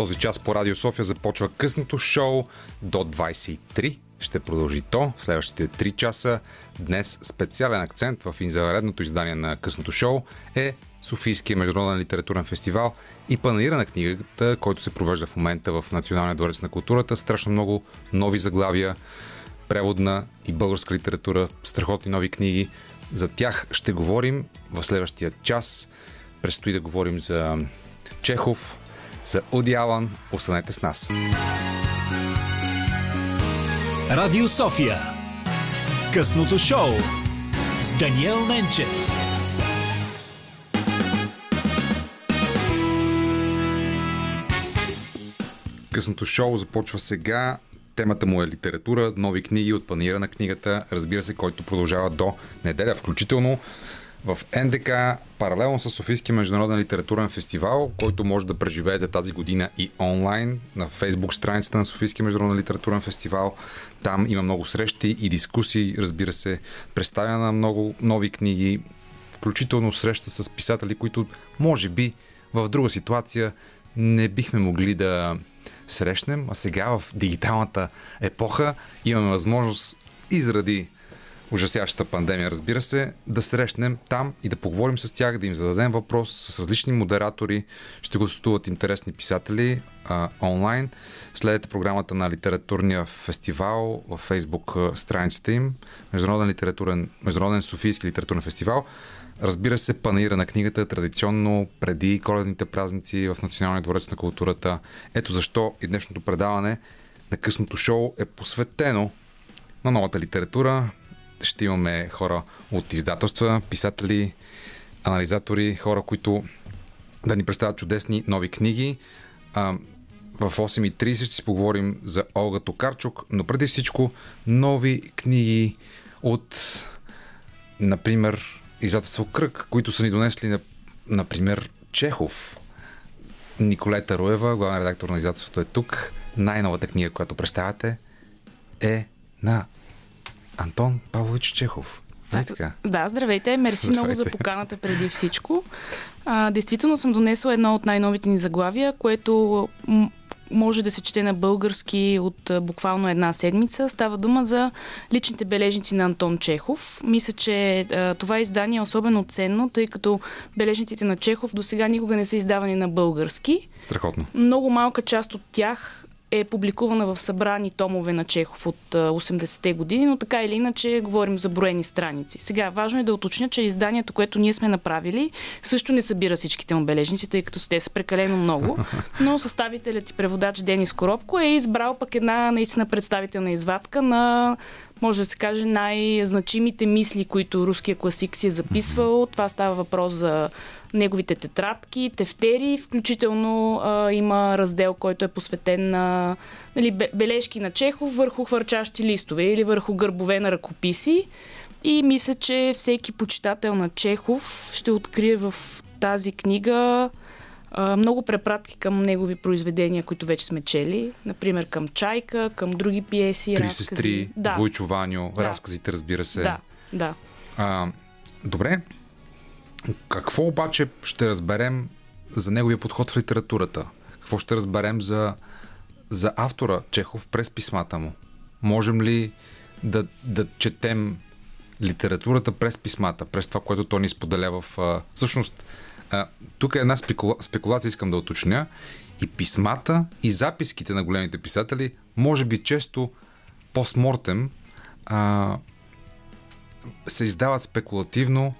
този час по Радио София започва късното шоу до 23. Ще продължи то в следващите 3 часа. Днес специален акцент в извънредното издание на късното шоу е Софийския международен литературен фестивал и панаира на книгата, който се провежда в момента в Националния дворец на културата. Страшно много нови заглавия, преводна и българска литература, страхотни нови книги. За тях ще говорим в следващия час. Предстои да говорим за Чехов, за Уди Алън. Останете с нас. Радио София. Късното шоу с Даниел Ненчев. Късното шоу започва сега. Темата му е литература, нови книги от панаира на книгата, разбира се, който продължава до неделя, включително в НДК, паралелно с Софийския международен литературен фестивал, който може да преживеете тази година и онлайн на Facebook страницата на Софийския международен литературен фестивал. Там има много срещи и дискусии, разбира се, представяне на много нови книги, включително среща с писатели, които може би в друга ситуация не бихме могли да срещнем, а сега в дигиталната епоха имаме възможност и заради ужасяващата пандемия, разбира се, да срещнем там и да поговорим с тях, да им зададем въпрос с различни модератори. Ще гостуват интересни писатели онлайн. Следете програмата на литературния фестивал във Фейсбук страницата им. Международен Софийски литературен фестивал. Разбира се, панаира на книгата традиционно преди коледните празници в Националния дворец на културата. Ето защо и днешното предаване на късното шоу е посветено на новата литература. Ще имаме хора от издателства, писатели, анализатори, хора, които да ни представят чудесни нови книги. В 8.30 ще си поговорим за Олга Токарчук, но преди всичко нови книги от, например, издателство Кръг, които са ни донесли, например, Чехов. Николета Руева, главен редактор на издателството, е тук. Най-новата книга, която представяте, е на Антон Павлович Чехов. Така. Да, здравейте. Мерси много за поканата преди всичко. Действително съм донесла едно от най-новите ни заглавия, което може да се чете на български от буквално една седмица. Става дума за личните бележници на Антон Чехов. Мисля, че това издание е особено ценно, тъй като бележниците на Чехов досега никога не са издавани на български. Страхотно. Много малка част от тях е публикувана в събрани томове на Чехов от 80-те години, но така или иначе говорим за броени страници. Сега, важно е да уточня, че изданието, което ние сме направили, също не събира всичките му бележници, тъй като те са прекалено много, но съставителят и преводач Денис Коробко е избрал пък една наистина представителна извадка на, може да се каже, най-значимите мисли, които руския класик си е записвал. Това става въпрос за неговите тетрадки, тефтери, включително има раздел, който е посветен на бележки на Чехов върху хвърчащи листове или върху гърбове на ръкописи. И мисля, че всеки почитател на Чехов ще открие в тази книга много препратки към негови произведения, които вече сме чели. Например, към Чайка, към други пиеси, Три разкази. Сестри, да. Войчо Ваньо, да. Разказите, разбира се. Да. Добре. Какво обаче ще разберем за неговия подход в литературата? Какво ще разберем за автора Чехов през писмата му? Можем ли да четем литературата през писмата, през това, което той ни споделя в... Всъщност, тук е една спекулация, искам да уточня. И писмата, и записките на големите писатели, може би често постмортем, се издават спекулативно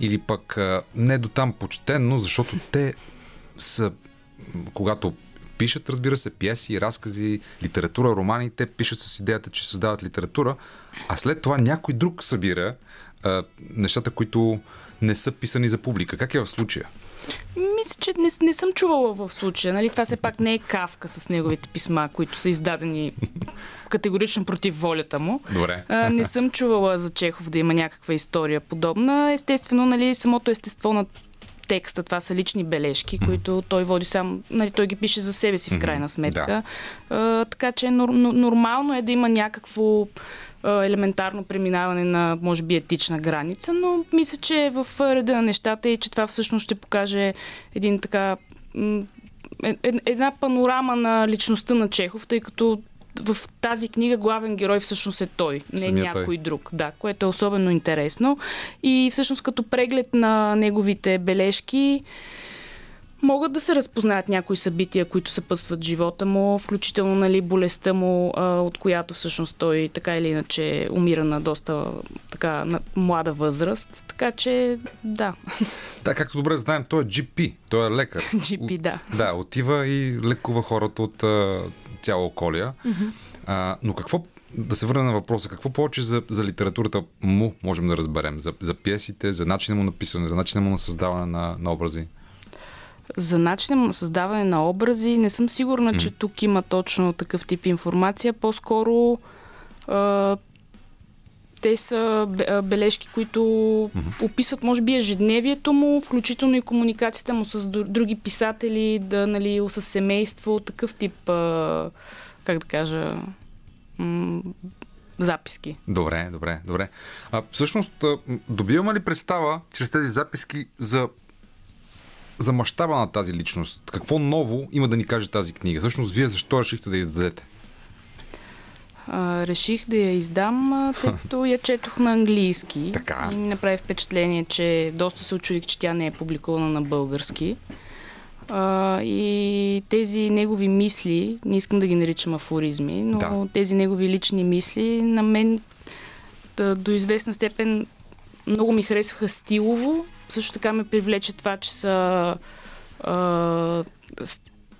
или пък не до там почтенно, защото те са, когато пишат, разбира се, пиеси, разкази, литература, романи, те пишат с идеята, че създават литература, а след това някой друг събира нещата, които не са писани за публика. Как е в случая? Мисля, че не съм чувала в случая. Нали? Това все пак не е Кавка с неговите писма, които са издадени категорично против волята му. Добре. Не съм чувала за Чехов да има някаква история подобна. Естествено, нали, самото естество на текста, това са лични бележки, които той води сам, нали, той ги пише за себе си в крайна сметка. Да. Така че нормално е да има някакво елементарно преминаване на, може би, етична граница, но мисля, че в реда на нещата и че това всъщност ще покаже един така една панорама на личността на Чехов, тъй като в тази книга главен герой всъщност е той, не самия някой друг. Да, което е особено интересно. И всъщност като преглед на неговите бележки могат да се разпознаят някои събития, които съпътстват живота му, включително, нали, болестта му, от която всъщност той така или иначе умира на доста така, на млада възраст. Така че, да. Да, както добре знаем, той е GP, той е лекар. GP, да. Да, отива и лекува хората от цяла околия. Mm-hmm. Но какво, да се върна на въпроса, какво повече за литературата му можем да разберем? За пиесите, за начина му на писане, за начина му на създаване на образи? За начина на създаване на образи не съм сигурна, че тук има точно такъв тип информация. По-скоро те са бележки, които описват, може би, ежедневието му, включително и комуникацията му с други писатели, да, нали, с семейство, такъв тип, как да кажа, записки. Добре. Всъщност, добиваме ли представа чрез тези записки за мащаба на тази личност? Какво ново има да ни каже тази книга? Всъщност, вие защо решихте да я издадете? Реших да я издам, тъй като я четох на английски. Така. И ми направи впечатление, че доста се очудих, че тя не е публикувана на български. И тези негови мисли, не искам да ги наричам афоризми, но да, тези негови лични мисли на мен до известна степен много ми харесваха стилово. Също така ме привлече това, че са...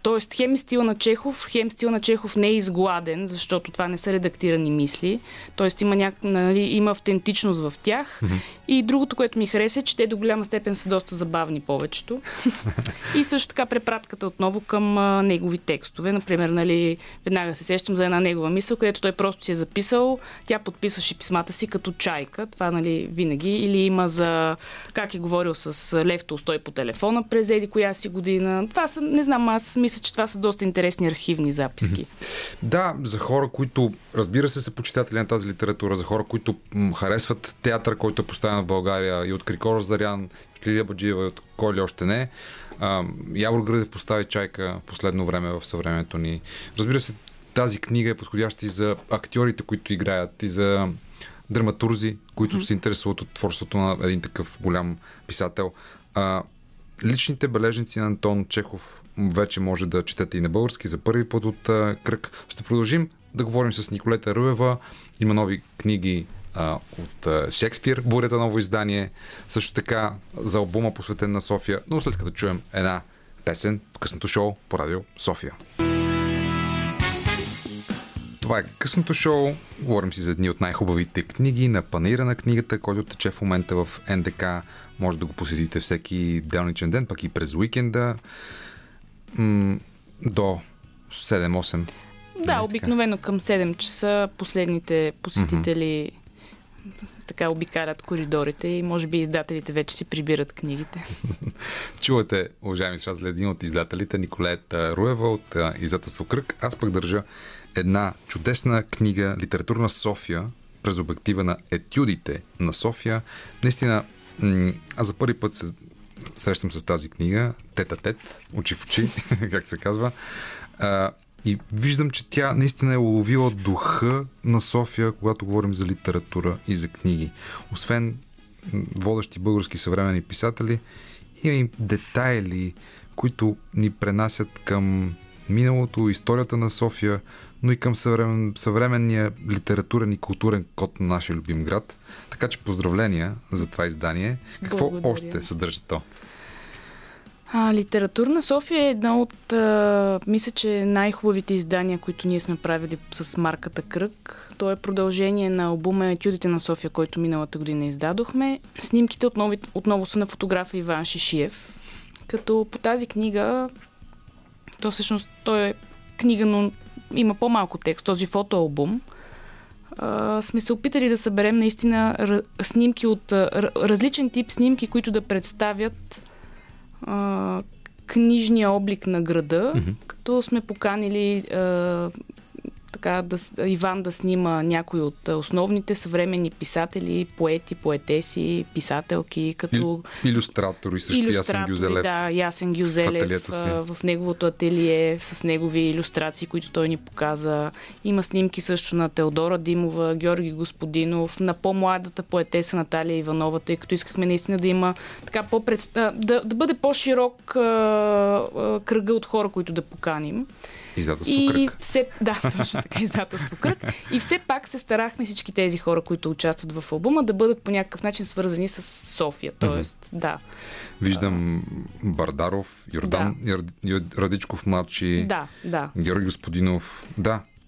Тоест, хем стил на Чехов, хем стил на Чехов не е изгладен, защото това не са редактирани мисли. Тоест, има, нали, има автентичност в тях. Mm-hmm. И другото, което ми хареса, е, че те до голяма степен са доста забавни повечето. И също така препратката отново към негови текстове. Например, нали, веднага се сещам за една негова мисъл, където той просто си е записал, тя подписваше писмата си като чайка. Това, нали, винаги. Или има за как е говорил с Лев Толстой по телефона през еди коя си година. Това са, не знам, аз мисля, че това са доста интересни архивни записки. Да, за хора, които, разбира се, са почитатели на тази литература, за хора, които харесват театър, който е поставен в България, и от Крикор Зарян, Лилия Баджиева, и от кой ли още не. Явор Гръдев постави чайка в последно време в съвремето ни. Разбира се, тази книга е подходяща и за актьорите, които играят, и за драматурзи, които се интересуват от творството на един такъв голям писател. Личните бележници на Антон Чехов вече може да четете и на български за първи път от Кръг. Ще продължим да говорим с Николета Ръбева. Има нови книги от Шекспир, Бурята, ново издание. Също така за албума, посветен на София. Но след като чуем една песен в късното шоу по Радио София. Това е късното шоу. Говорим си за едни от най-хубавите книги на панаира на книгата, който тече в момента в НДК. Може да го посетите всеки делничен ден, пък и през уикенда. До 7-8. Да, обикновено към 7 часа последните посетители така обикарят коридорите и може би издателите вече си прибират книгите. Чувате, уважаеми слушатели, един от издателите, Николета Руева от издателство Кръг. Аз пък държа една чудесна книга, литературна София, през обектива на етюдите на София. Наистина, аз за първи път се срещам с тази книга, тет-а-тет, очи в очи, както се казва. И виждам, че тя наистина е уловила духа на София, когато говорим за литература и за книги. Освен водещи български съвременни писатели, има и детайли, които ни пренасят към миналото, историята на София, но и към съвременния литературен и културен код на нашия любим град. Така че поздравления за това издание. Какво още съдържа то? Литературна София е една от, мисля, че най-хубавите издания, които ние сме правили с марката Кръг. То е продължение на албума Етюдите на София, който миналата година издадохме. Снимките отново са на фотографа Иван Шишиев. Като по тази книга, то всъщност той е книга, но има по-малко текст, този фотоалбум. Сме се опитали да съберем наистина снимки от различен тип снимки, които да представят книжния облик на града, като сме поканили така Иван да снима някои от основните съвременни писатели, поети, поетеси, писателки, като... Илюстратори, също Ясен Гюзелев. Да, Ясен Гюзелев в неговото ателие, с негови илюстрации, които той ни показа. Има снимки също на Теодора Димова, Георги Господинов, на по-младата поетеса Наталия Иванова, тъй като искахме наистина да има така да бъде по-широк кръга от хора, които да поканим. Издателство Кръг. Да, точно така, издателство Кръг. И все пак се старахме всички тези хора, които участват в албума, да бъдат по някакъв начин свързани с София. Тоест, да. Виждам Бардаров, Йордан Радичков младши, Георги Господинов.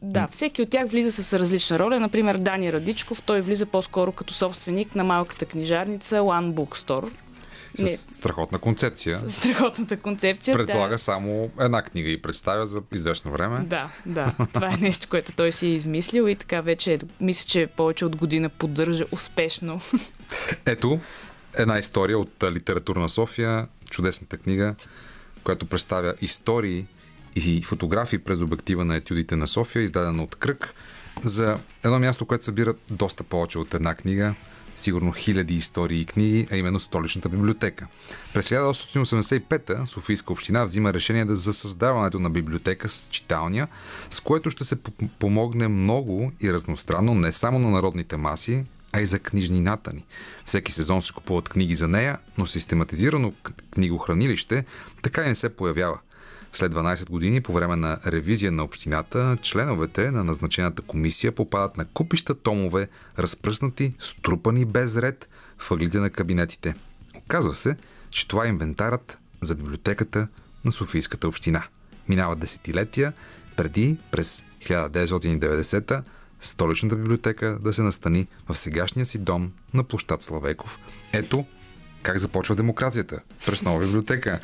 Да, всеки от тях влиза с различна роля. Например, Дани Радичков, той влиза по-скоро като собственик на малката книжарница One Bookstore. Страхотна концепция. Страхотната концепция. Предлага само една книга и представя за известно време. Да. Това е нещо, което той си е измислил и така вече, мисля, че повече от година поддържа успешно. Ето една история от Литературна София, чудесната книга, която представя истории и фотографии през обектива на етюдите на София, издадена от Кръг, за едно място, което събира доста повече от една книга, сигурно хиляди истории и книги, а именно Столичната библиотека. През 1885-та Софийска община взима решение за създаването на библиотека с читалня, с което ще се помогне много и разностранно не само на народните маси, а и за книжнината ни. Всеки сезон се купуват книги за нея, но систематизирано книгохранилище така и не се появява. След 12 години, по време на ревизия на общината, членовете на назначената комисия попадат на купища томове, разпръснати, струпани без ред в ъглите на кабинетите. Оказва се, че това е инвентарът за библиотеката на Софийската община. Минават десетилетия преди през 1990 Столичната библиотека да се настани в сегашния си дом на площад Славейков. Ето как започва демокрацията? През нова библиотека.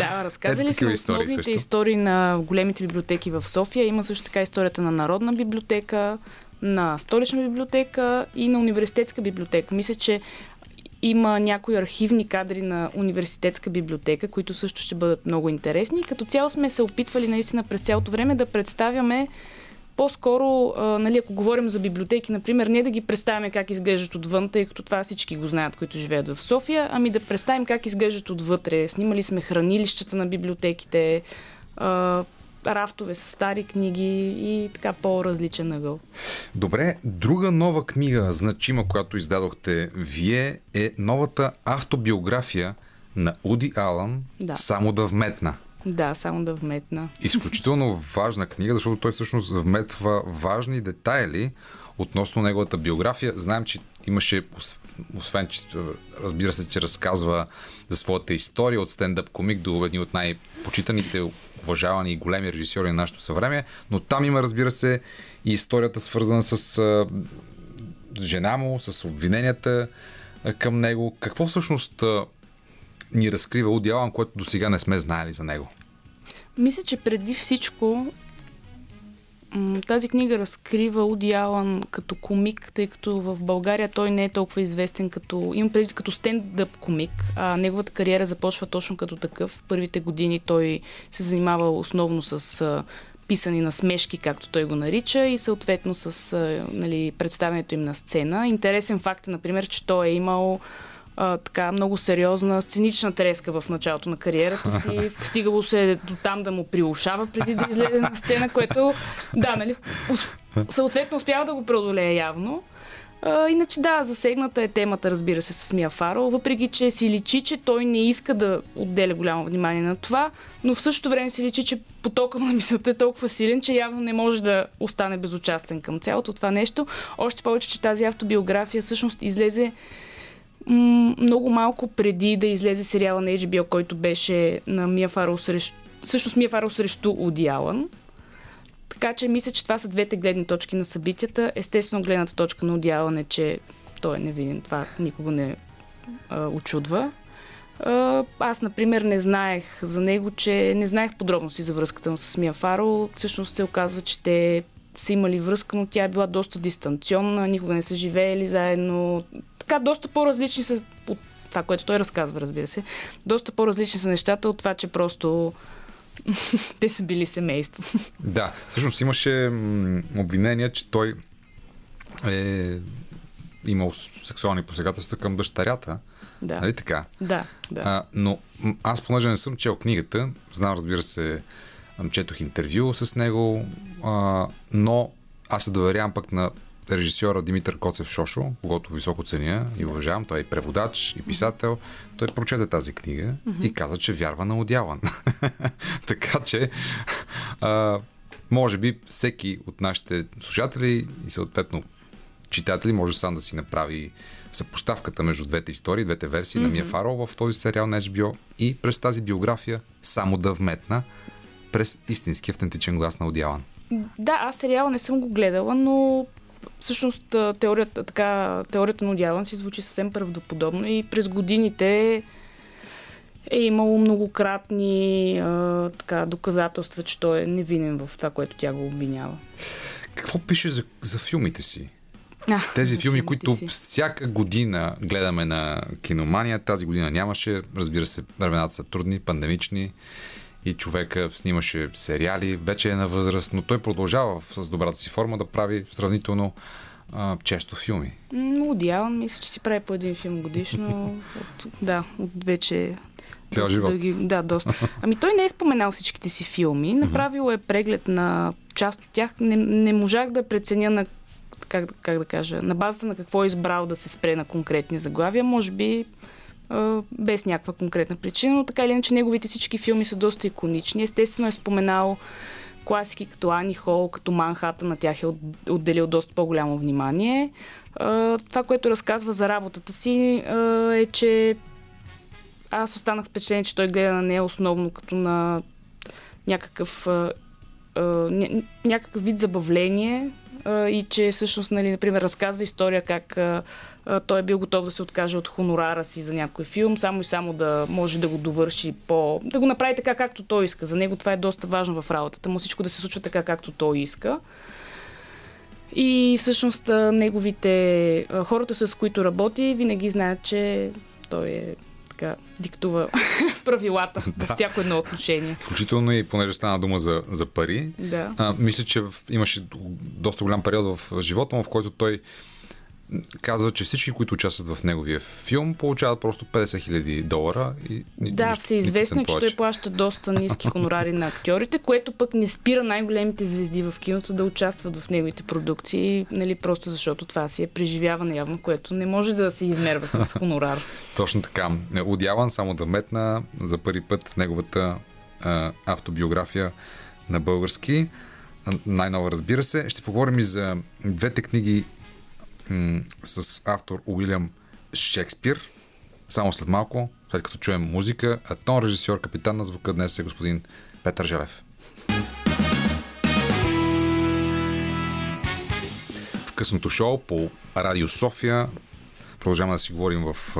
Разказали сме основните истории на големите библиотеки в София. Има също така историята на Народна библиотека, на Столична библиотека и на Университетска библиотека. Мисля, че има някои архивни кадри на Университетска библиотека, които също ще бъдат много интересни. Като цяло сме се опитвали наистина през цялото време да представяме по-скоро, ако говорим за библиотеки, например, не да ги представяме как изглеждат отвън, тъй като това всички го знаят, които живеят в София, ами да представим как изглеждат отвътре. Снимали сме хранилищата на библиотеките, рафтове с стари книги и така по-различен ъгъл. Добре, друга нова книга, значима, която издадохте вие, е новата автобиография на Уди Алън, "Само да вметна". Само да вметна. Изключително важна книга, защото той всъщност вметва важни детайли относно неговата биография. Знаем, че имаше, освен че разбира се, че разказва за своята история от стендъп комик до едни от най-почитаните, уважавани и големи режисьори на нашето съвремие, но там има, разбира се, и историята свързана с жена му, с обвиненията към него. Какво всъщност ни разкрива Уди Алън, което до сега не сме знаели за него? Мисля, че преди всичко тази книга разкрива Уди Алън като комик, тъй като в България той не е толкова известен като стендъп комик. Неговата кариера започва точно като такъв. В първите години той се занимава основно с писани на смешки, както той го нарича, и съответно с представянето им на сцена. Интересен факт е, например, че той е имал много сериозна сценична треска в началото на кариерата си. Стигало се до там да му прилушава преди да излезе на сцена, което съответно успява да го преодолее явно. Иначе засегната е темата, разбира се, с Мия Фаро, въпреки че си личи, че той не иска да отделя голямо внимание на това, но в същото време си личи, че потокът на мисълта е толкова силен, че явно не може да остане безучастен към цялото това нещо. Още повече, че тази автобиография всъщност излезе много малко преди да излезе сериала на HBO, който беше на Мия Фаро срещу Уди Алън. Така че мисля, че това са двете гледни точки на събитията. Естествено, гледната точка на Уди Алън е, че той е невинен. Това никого не очудва. Аз, например, не знаех за него, че не знаех подробности за връзката му с Мия Фаро. Всъщност се оказва, че те са имали връзка, но тя е била доста дистанционна, никога не са живеели заедно. Така, доста по-различни са от това, което той разказва, разбира се. Доста по-различни са нещата от това, че просто Те са били семейство. Да, всъщност имаше обвинение, че той е имал сексуални посегателства към дъщерята. Да. Нали така? Да, да. Но аз, понеже не съм чел книгата, знам, разбира се, четох интервю с него, но аз се доверявам пък на режисьора Димитър Коцев Шошо, когато високо ценя и уважавам. Той е преводач и писател. Той прочете тази книга и каза, че вярва на Одялан. Така че може би всеки от нашите слушатели и съответно читатели може сам да си направи съпоставката между двете истории, двете версии на Мия Фарол в този сериал на HBO и през тази биография само да вметна през истински автентичен глас на Одялан. Да, аз сериала не съм го гледала, но всъщност теорията на Одялан си звучи съвсем правдоподобно и през годините е имало многократни доказателства, че той е невинен в това, което тя го обвинява. Какво пише за филмите си? Тези филми, които всяка година гледаме на Киномания, тази година нямаше. Разбира се, времената са трудни, пандемични и човека снимаше сериали, вече е на възраст, но той продължава с добрата си форма да прави сравнително често филми. Одялан, мисля, че си прави по един филм годишно. От вече... Доста. Ами той не е споменал всичките си филми, направил е преглед на част от тях. Не можах да преценя на как да кажа, на базата на какво е избрал да се спре на конкретни заглавия, може би без някаква конкретна причина, но така или иначе неговите всички филми са доста иконични. Естествено е споменал класики като Ани Хол, като Манхатън, на тях е отделил доста по-голямо внимание. Това, което разказва за работата си, е, че аз останах впечатлен, че той гледа на нея основно като на някакъв вид забавление, и че всъщност, например, разказва история как той е бил готов да се откаже от хонорара си за някой филм, само и само да може да го довърши да го направи така, както той иска. За него това е доста важно в работата му, всичко да се случва така, както той иска. И всъщност неговите хората, с които работи, винаги знаят, че той е диктува правилата във всяко едно отношение. Включително и понеже стана дума за пари. Да. Мисля, че имаше доста голям период в живота му, в който той казва, че всички, които участват в неговия филм, получават просто $50,000 и всеизвестно, че той плаща доста ниски хонорари на актьорите, което пък не спира най-големите звезди в киното да участват в неговите продукции, просто защото това си е преживяване явно, което не може да се измерва с хонорар. Точно така. Одялан, само да метна за първи път неговата автобиография на български. Най-нова, разбира се. Ще поговорим и за двете книги с автор Уилям Шекспир. Само след малко, след като чуем музика, а тон режисьор, капитан на звука днес е господин Петър Желев. В късното шоу по Радио София продължаваме да си говорим в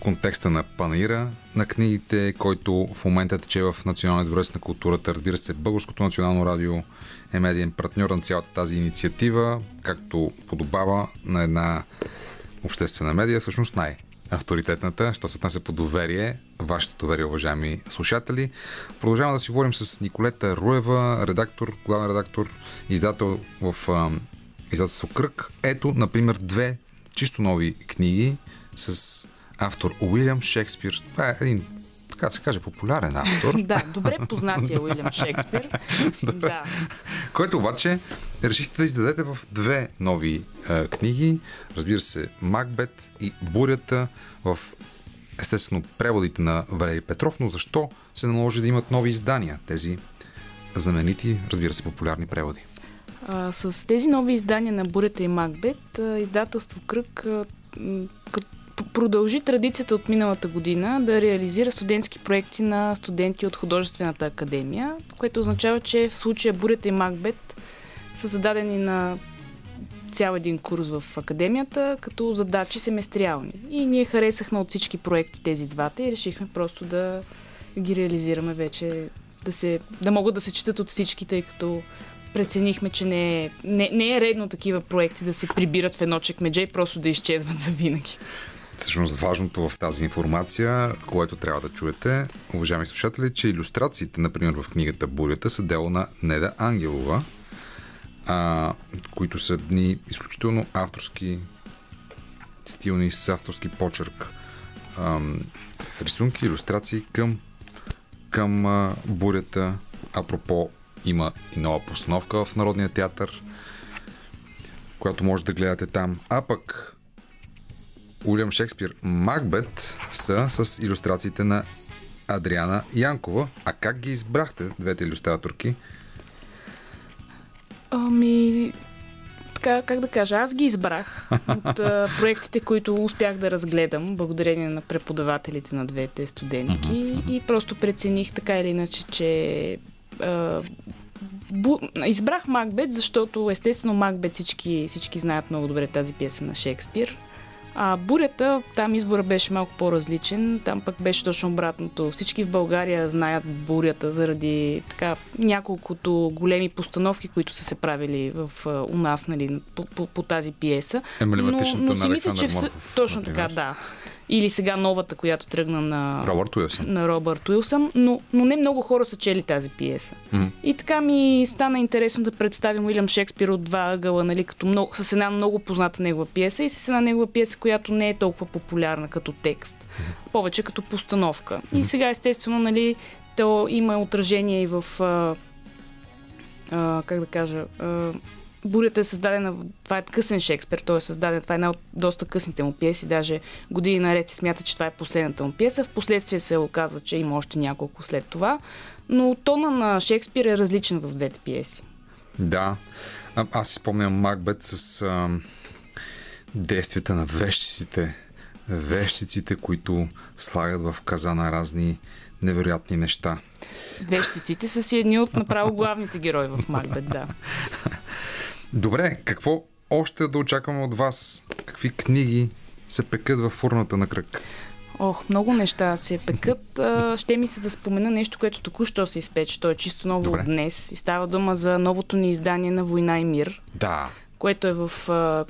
контекста на панаира на книгите, който в момента тече в Националния дворец на културата. Разбира се, Българското национално радио е медиен партньор на цялата тази инициатива, както подобава на една обществена медия, всъщност най-авторитетната, що се отнася по доверие, вашето доверие, уважаеми слушатели. Продължаваме да си говорим с Николета Руева, главен редактор, издател в издателство Кръг. Ето, например, две чисто нови книги с автор Уилям Шекспир. Това е един, така се каже, популярен автор. Да, добре познатия Уилям Шекспир. Да. Който обаче решихте да издадете в две нови книги. Разбира се, Макбет и Бурята, в естествено преводите на Валери Петров, но защо се наложи да имат нови издания тези знаменити, разбира се, популярни преводи? С тези нови издания на Бурята и Макбет, издателство Кръг продължи традицията от миналата година да реализира студентски проекти на студенти от Художествената академия, което означава, че в случая Бурята и Макбет са зададени на цял един курс в академията, като задачи семестриални. И ние харесахме от всички проекти тези двата и решихме просто да ги реализираме вече, да могат да се четат от всички, тъй като преценихме, че не е редно такива проекти да се прибират в едно чекмедже и просто да изчезват завинаги. Всъщност важното в тази информация, което трябва да чуете, уважаеми слушатели, че илюстрациите, например в книгата Бурята, са дело на Неда Ангелова, които са дни изключително авторски, стилни, с авторски почерк. Рисунки, илюстрации към Бурята. Апропо, има и нова постановка в Народния театър, която може да гледате там. А пък Уилям Шекспир, Макбет са с илюстрациите на Адриана Янкова. А как ги избрахте, двете илюстраторки? Така, как да кажа, аз ги избрах от проектите, които успях да разгледам, благодарение на преподавателите на двете студентки. И просто прецених така или иначе, че избрах Макбет, защото естествено Макбет всички знаят много добре тази пиеса на Шекспир. А Бурята, там избора беше малко по-различен, там пък беше точно обратното. Всички в България знаят Бурята заради така няколкото големи постановки, които са се правили у нас, нали, по тази пиеса. Емблематичната на Александър Морфов. Точно така, да. Или сега новата, която тръгна на Робърт Уилсън, но не много хора са чели тази пиеса. И така ми стана интересно да представим Уилям Шекспир от два ъгъла, нали, с една много позната негова пиеса и с една негова пиеса, която не е толкова популярна като текст, повече като постановка. И сега естествено, нали, то има отражение и в Бурята е създадена, това е късен Шекспир, той е създаден, това е една от доста късните му пиеси, даже години наред се смята, че това е последната му пиеса, впоследствие се оказва, че има още няколко след това, но тона на Шекспир е различен в двете пиеси. Да, аз спомням Макбет с действията на вещиците, които слагат в казана разни невероятни неща. Вещиците са си едни от направо главните герои в Макбет, да. Добре, какво още да очакваме от вас? Какви книги се пекат във фурната на Кръг? Много неща се пекат. Ще ми се да спомена нещо, което току-що се изпече. То е чисто ново от днес. И става дума за новото ни издание на Война и мир. Да. Което е в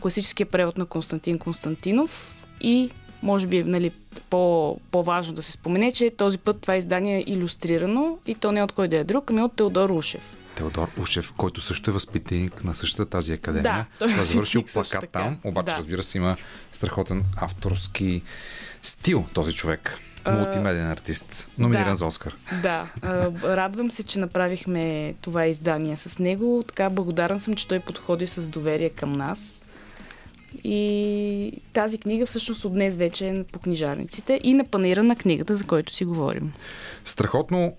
класическия превод на Константин Константинов. И може би, нали, по-важно да се спомене, че този път това издание е илюстрирано и то не от кой да е друг, ами от Теодор Ушев. Теодор Ушев, който също е възпитаник на същата тази академия. Да завършил плакат там, обаче разбира се има страхотен авторски стил този човек. Мултимедиен артист, номиниран за Оскар. Да, радвам се, че направихме това издание с него. Така благодарен съм, че той подходи с доверие към нас. И тази книга всъщност от днес вече е по книжарниците и на панаира на книгата, за който си говорим. Страхотно.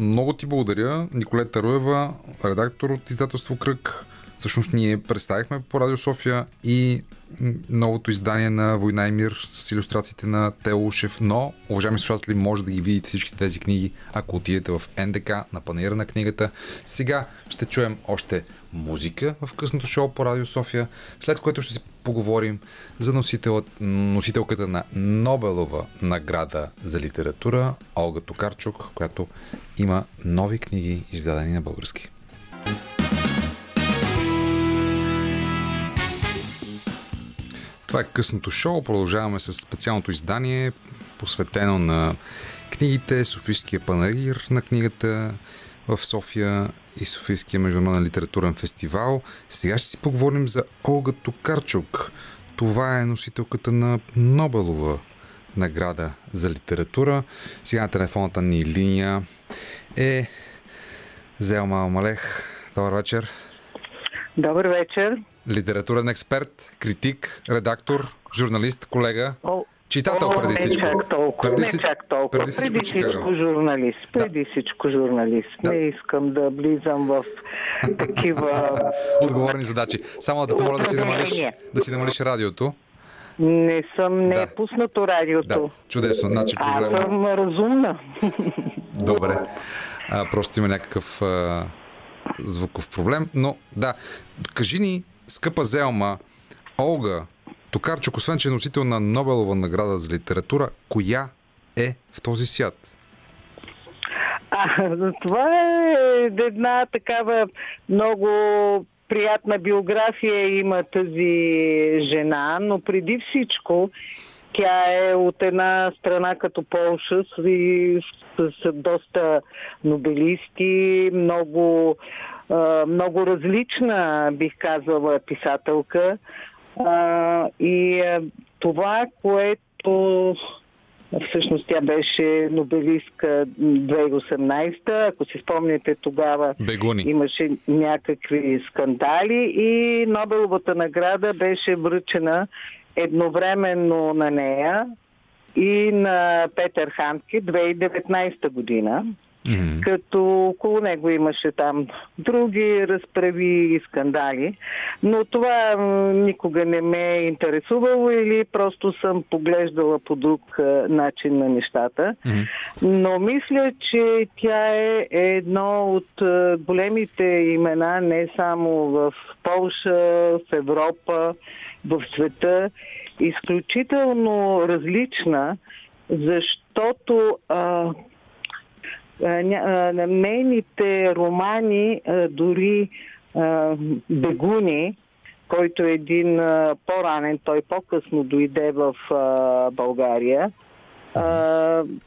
Много ти благодаря. Николета Руева, редактор от издателство Кръг. Всъщност ние представихме по Радио София и новото издание на Война и мир с илюстрациите на Тео Ушев. Но, уважаеми слушатели, може да ги видите всички тези книги, ако отидете в НДК на панаира на книгата. Сега ще чуем още музика в късното шоу по Радио София, след което ще си поговорим за носителката на Нобелова награда за литература Олга Токарчук, която има нови книги, издадени на български. Това е късното шоу. Продължаваме с специалното издание, посветено на книгите, Софийския панаир на книгата в София и Софийския международен литературен фестивал. Сега ще си поговорим за Олга Токарчук. Това е носителката на Нобелова награда за литература. Сега на телефонната ни линия е Зелма Алмалех. Добър вечер. Добър вечер. Литературен експерт, критик, редактор, журналист, колега, читател преди всичко. Преди всичко журналист. Да. Не искам да влизам в такива отговорни задачи. Само да помоля да си намалиш радиото. Не е пуснато радиото. Да, чудесно. Аз съм разумна. Добре. Просто има някакъв звуков проблем, но да. Кажи ни, скъпа Зелма, Олга Токарчук, освен че е носител на Нобелова награда за литература, коя е в този свят? Това е една такава много приятна биография има тази жена, но преди всичко Тя е от една страна като Полша и с доста нобелисти, много различна, бих казала, писателка. И това, което всъщност тя беше нобелистка 2018, ако си спомняте, тогава Бегуни. Имаше някакви скандали и Нобеловата награда беше връчена едновременно на нея и на Петър Хандке 2019 година. Mm-hmm. Като около него имаше там други разправи и скандали. Но това никога не ме е интересувало или просто съм поглеждала по друг начин на нещата. Mm-hmm. Но мисля, че тя е едно от големите имена не само в Полша, в Европа, в света. Изключително различна, защото нейните романи, дори Бегуни, който е един по-ранен, той по-късно дойде в България.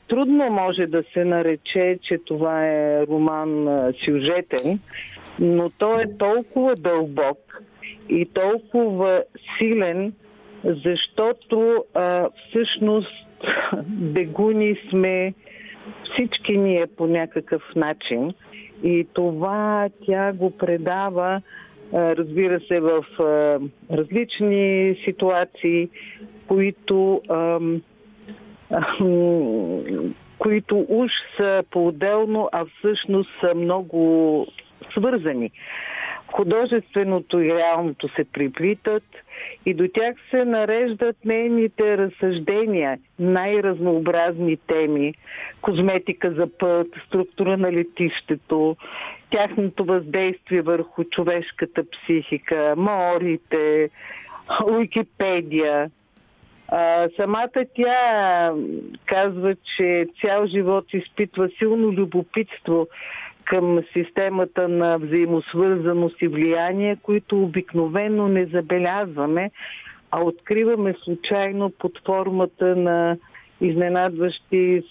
Трудно може да се нарече, че това е роман сюжетен, но той е толкова дълбок и толкова силен, защото всъщност Бегуни сме всички ние по някакъв начин и това тя го предава, разбира се, в различни ситуации, които уж са по-отделно, а всъщност са много свързани. Художественото и реалното се приплитат и до тях се нареждат нейните разсъждения, най-разнообразни теми, козметика за път, структура на летището, тяхното въздействие върху човешката психика, маорите, Уикипедия. Самата тя казва, че цял живот изпитва силно любопитство към системата на взаимосвързаност и влияние, които обикновено не забелязваме, а откриваме случайно под формата на изненадващи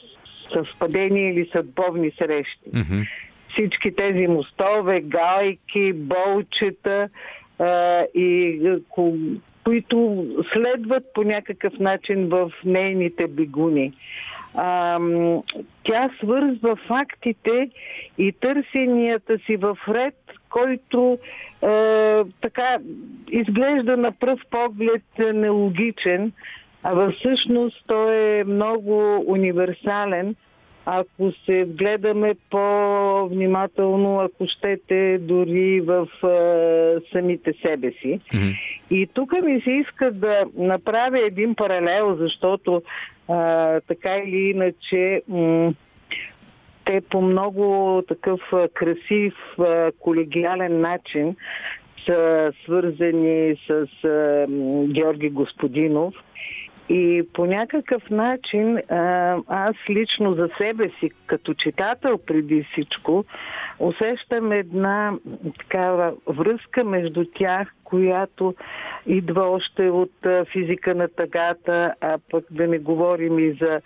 съвпадения или съдбовни срещи. Mm-hmm. Всички тези мостове, гайки, болчета, които следват по някакъв начин в нейните бегуни. Тя свързва фактите и търсенията си в ред, който така изглежда на пръв поглед нелогичен, а всъщност той е много универсален, ако се вгледаме по-внимателно, ако щете, дори в самите себе си. Mm-hmm. И тук ми се иска да направя един паралел, защото така или иначе те по много такъв красив, колегиален начин са свързани с Георги Господинов. И по някакъв начин аз лично за себе си, като читател преди всичко, усещам една такава връзка между тях, която идва още от физика на тъгата, а пък да не говорим и за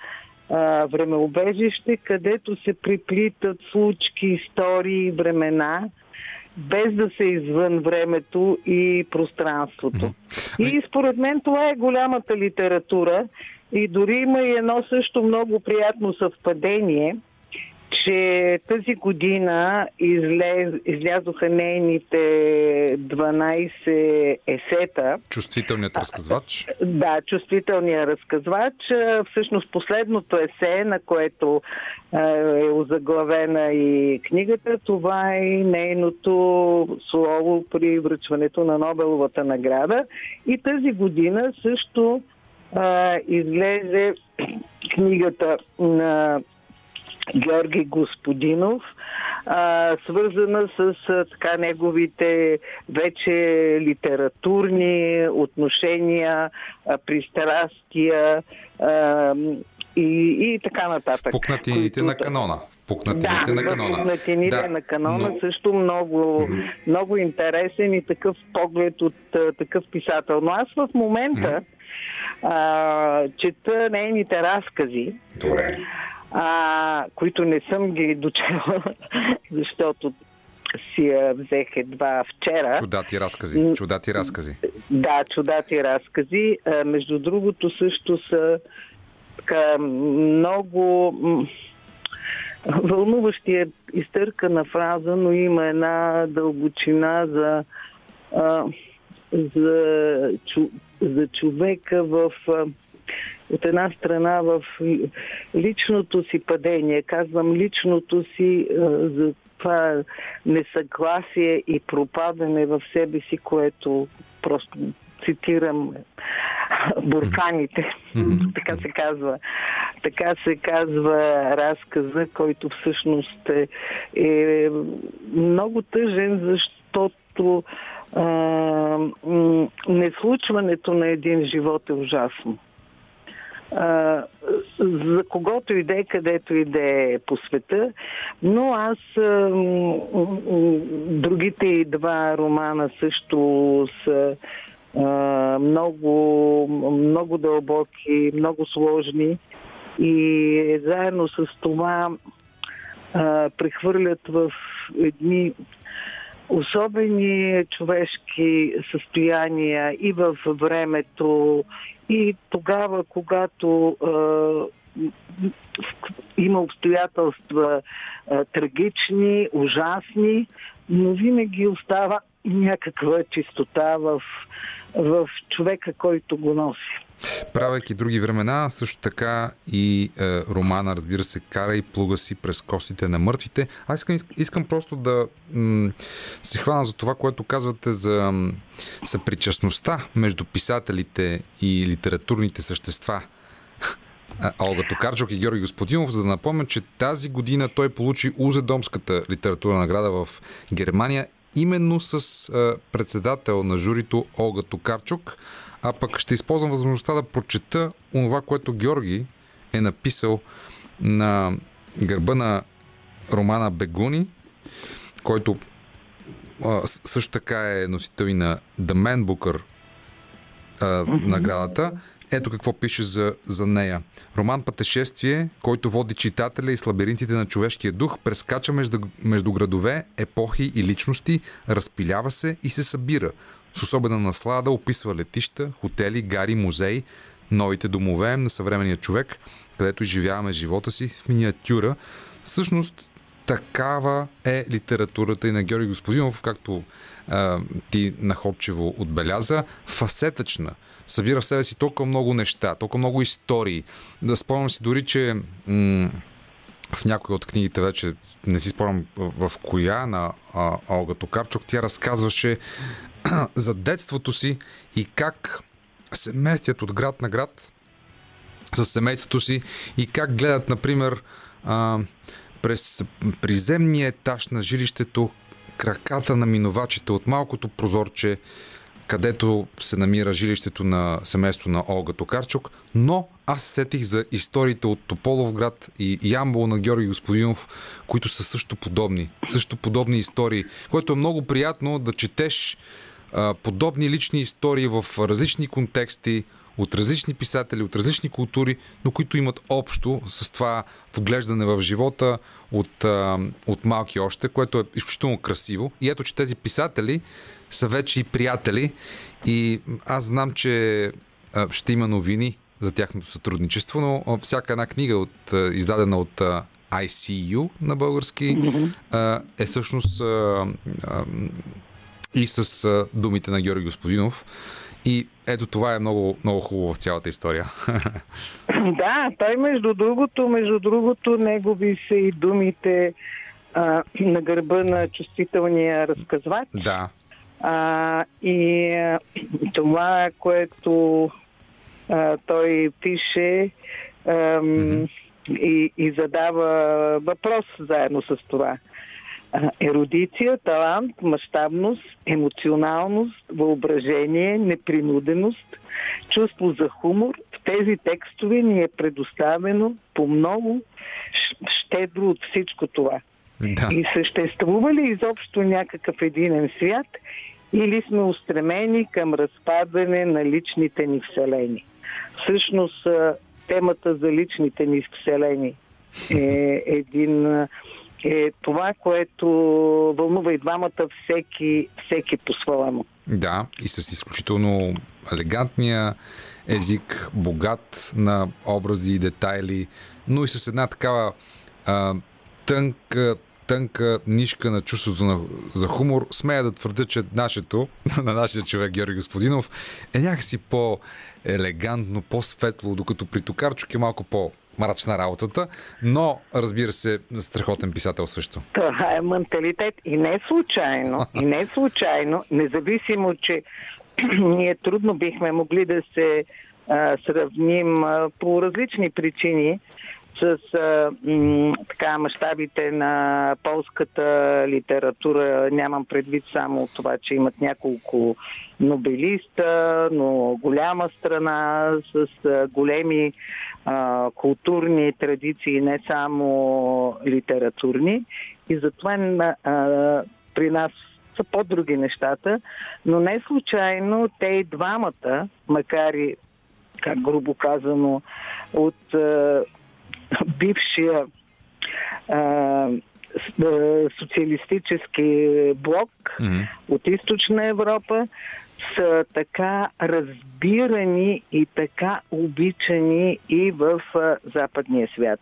времеубежище, където се приплитат случки, истории, времена, без да се извън времето и пространството. И според мен това е голямата литература и дори има и едно също много приятно съвпадение, че тази година излязоха нейните 12 есета. Чувствителният разказвач. Да, чувствителният разказвач. Всъщност последното есе, на което е озаглавена и книгата, това е нейното слово при връчването на Нобеловата награда. И тази година също излезе книгата на Георги Господинов, свързана с така неговите вече литературни отношения, пристрастия и така нататък. Впукнатините на канона. Впукнатините на канона също много интересен и такъв поглед от такъв писател. Но аз в момента чета нейните разкази. Добре. Които не съм ги дочела, защото си я взех едва вчера. Чудати разкази. Да, чудати разкази. Между другото също са така много вълнуващи, е изтъркана фраза, но има една дълбочина за човека в... От една страна в личното си падение, казвам личното си, за това несъгласие и пропадане в себе си, което просто цитирам бурканите, така се казва. Така се казва разказа, който всъщност е много тъжен, защото неслучването на един живот е ужасно. За когото иде, където иде по света, но аз другите два романа също са много, много дълбоки, много сложни и заедно с това прехвърлят в едни особени човешки състояния и във времето, и тогава, когато има обстоятелства трагични, ужасни, но винаги остава някаква чистота в човека, който го носи. Правейки други времена, също така и романа, разбира се, кара и плуга си през костите на мъртвите. Аз искам просто да се хвана за това, което казвате за съпричастността между писателите и литературните същества. Алга Токарчук и Георги Господинов, за да напомня, че тази година той получи Узедомската литературна награда в Германия, именно с председател на журито Олга Токарчук. А пък ще използвам възможността да прочета онова, което Георги е написал на гърба на романа Бегуни, който също така е носител и на The Man Booker наградата. Ето какво пише за нея. Роман пътешествие, който води читателя из лабиринтите на човешкия дух, прескача между градове, епохи и личности, разпилява се и се събира. С особена наслада описва летища, хотели, гари, музеи, новите домове на съвременния човек, където изживяваме живота си в миниатюра. Всъщност, такава е литературата и на Георги Господинов, както ти находчиво отбеляза, фасетъчна. Събира в себе си толкова много неща, толкова много истории. Да, спомням си дори, че в някои от книгите, вече не си спомням в коя, на Олга Токарчук, тя разказваше за детството си и как се местят от град на град с семейството си и как гледат, например, през приземния етаж на жилището краката на минувачите от малкото прозорче, където се намира жилището на семейство на Олга Токарчук. Но аз сетих за историите от Тополовград и Ямбол на Георги Господинов, които са също подобни истории, което е много приятно да четеш подобни лични истории в различни контексти, от различни писатели, от различни култури, но които имат общо с това вглеждане в живота от малки още, което е изключително красиво. И ето, че тези писатели са вече и приятели и аз знам, че ще има новини за тяхното сътрудничество, но всяка една книга, издадена от ICU на български, е всъщност и с думите на Георги Господинов. И ето това е много, много хубаво в цялата история. Да, той между другото негови са и думите на гърба на чувствителния разказвач. Да. И това, което той пише и задава въпрос заедно с това. Ерудиция, талант, мащабност, емоционалност, въображение, непринуденост, чувство за хумор. В тези текстове ни е предоставено по много щедро от всичко това. Да. И съществува ли изобщо някакъв единен свят или сме устремени към разпадане на личните ни вселени? Всъщност темата за личните ни изкселени е това, което вълнува и двамата, всеки по-своему. Да, и с изключително елегантния език, богат на образи и детайли, но и с една такава тънка нишка на чувството за хумор. Смея да твърда, че нашия човек Георги Господинов е някакси по-елегантно, по-светло, докато при Токарчук е малко по-мрачна работата, но разбира се, страхотен писател също. Това е менталитет и не е случайно. Независимо, че ние трудно бихме могли да се сравним по различни причини с мащабите на полската литература. Нямам предвид само това, че имат няколко нобелиста, но голяма страна с големи културни традиции, не само литературни. И затова при нас са по-други нещата, но не случайно те и двамата, макар и, как грубо казано, от бившия социалистически блок от Източна Европа, са така разбирани и така обичани и в западния свят.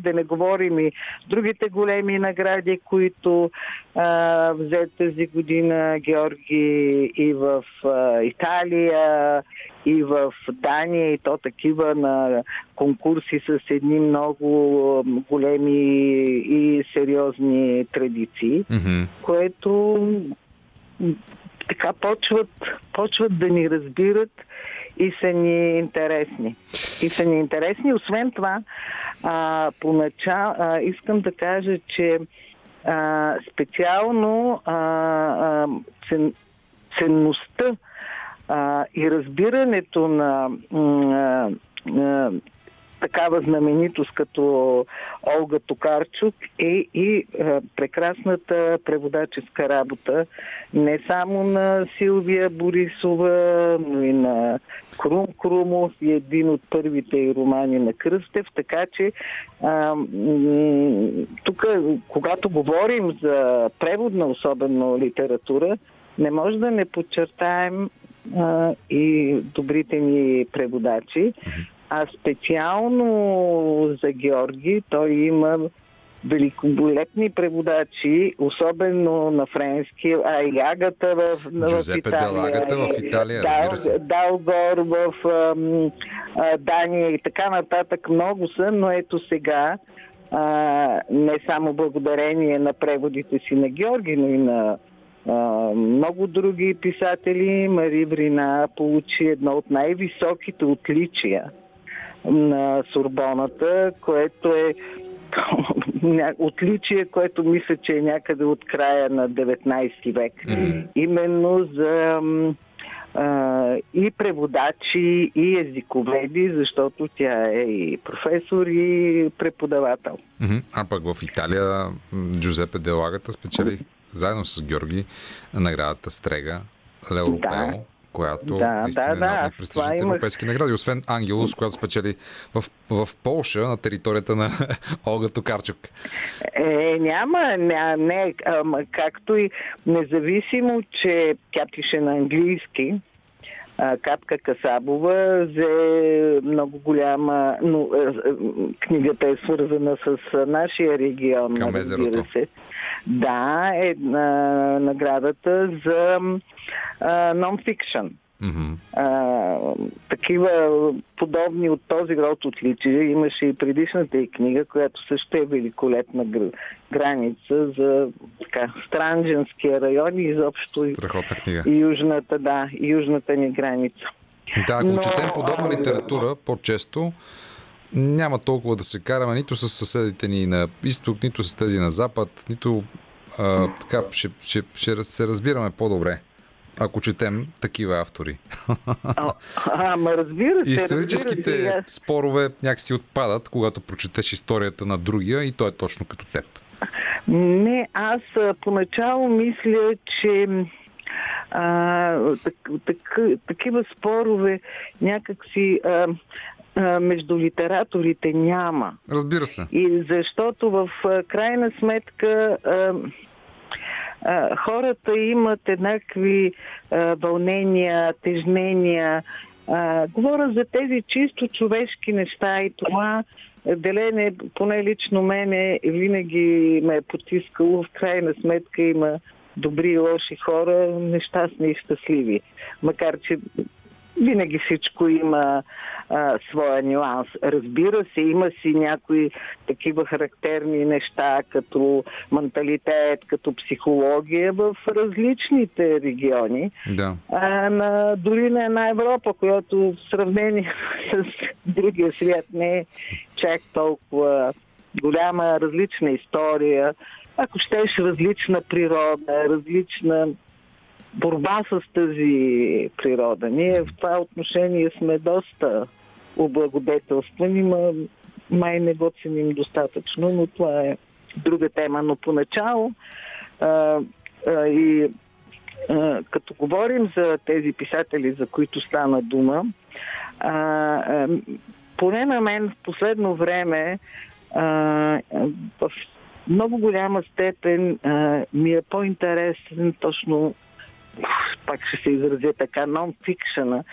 Да не говорим и другите големи награди, които взе тази година Георги и в Италия, и в Дания, и то такива на конкурси с едни много големи и сериозни традиции, което така почват да ни разбират и са ни интересни. Освен това, искам да кажа, че специално ценността и разбирането на такава знаменитост като Олга Токарчук е и прекрасната преводаческа работа не само на Силвия Борисова, но и на Крум Крумов, и един от първите и романи на Кръстев. Така че тук, когато говорим за преводна особено литература, не може да не подчертаем и добрите ни преводачи. А специално за Георги, той има великолепни преводачи, особено на френски, а и Агата в Италия, Далгор в Дания и така нататък. Много са, но ето сега не само благодарение на преводите си на Георги, но и на много други писатели, Мари Брина получи едно от най-високите отличия на Сорбоната, което е отличие, което мисля, че е някъде от края на 19 век. Именно за и преводачи, и езиковеди, защото тя е и професор, и преподавател. А пък в Италия Джузепе де Лагата спечели заедно с Георги наградата Стрега, Леоропео, която наистина е една от престижните европейски награди, освен Ангелус, която спечели в Полша на територията на Олга Токарчук. Както и независимо, че тя пише на английски, Капка Касабова взе много голяма, но книгата е свързана с нашия регион. Към езерото. Да, е наградата за нон-фикшън. Такива подобни от този род отличия имаше и предишната и книга, която също е великолепна граница за Страндженския район и изобщо южната ни граница. Да, ако четем подобна литература по-често, няма толкова да се караме нито с съседите ни на изток, нито с тези на запад, нито ще се разбираме по-добре, ако четем такива автори. Разбира се. Историческите спорове някакси отпадат, когато прочетеш историята на другия и той е точно като теб. Не, аз поначало мисля, че такива спорове някакси между литераторите няма. Разбира се. И защото в крайна сметка хората имат еднакви вълнения, тежнения. Говоря за тези чисто човешки неща и това деление, поне лично мене, винаги ме е потискало. В крайна сметка има добри и лоши хора, нещастни и щастливи. Макар че винаги всичко има своя нюанс. Разбира се, има си някои такива характерни неща, като менталитет, като психология в различните региони. Да. Дори на една Европа, която в сравнение с другия свят не е чак толкова голяма, различна история, ако щеш различна природа, различна борба с тази природа. Ние в това отношение сме доста облагодетелствани, май не го ценим достатъчно, но това е друга тема. Но поначало като говорим за тези писатели, за които стана дума, поне на мен в последно време в много голяма степен ми е по-интересен точно, пак ще се изразя така, нон-фикшена,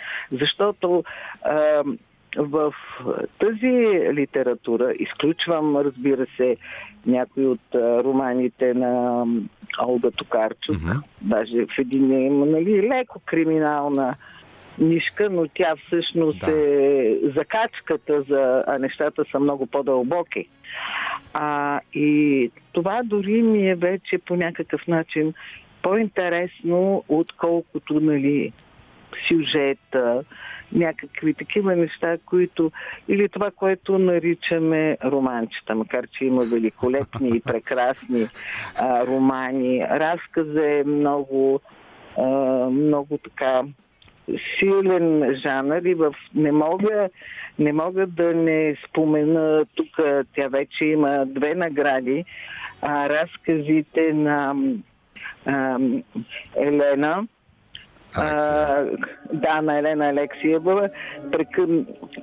защото в тази литература, изключвам, разбира се, някои от романите на Олга Токарчук, даже в един има леко криминална нишка, но тя всъщност е закачката, а нещата са много по-дълбоки. И това дори ми е вече по някакъв начин по-интересно, отколкото сюжета, някакви такива неща, които или това, което наричаме романчета, макар че има великолепни и прекрасни романи. Разказът е много така силен жанр и не мога да не спомена тук, тя вече има 2 награди, разказите на Елена на Елена Алексиева,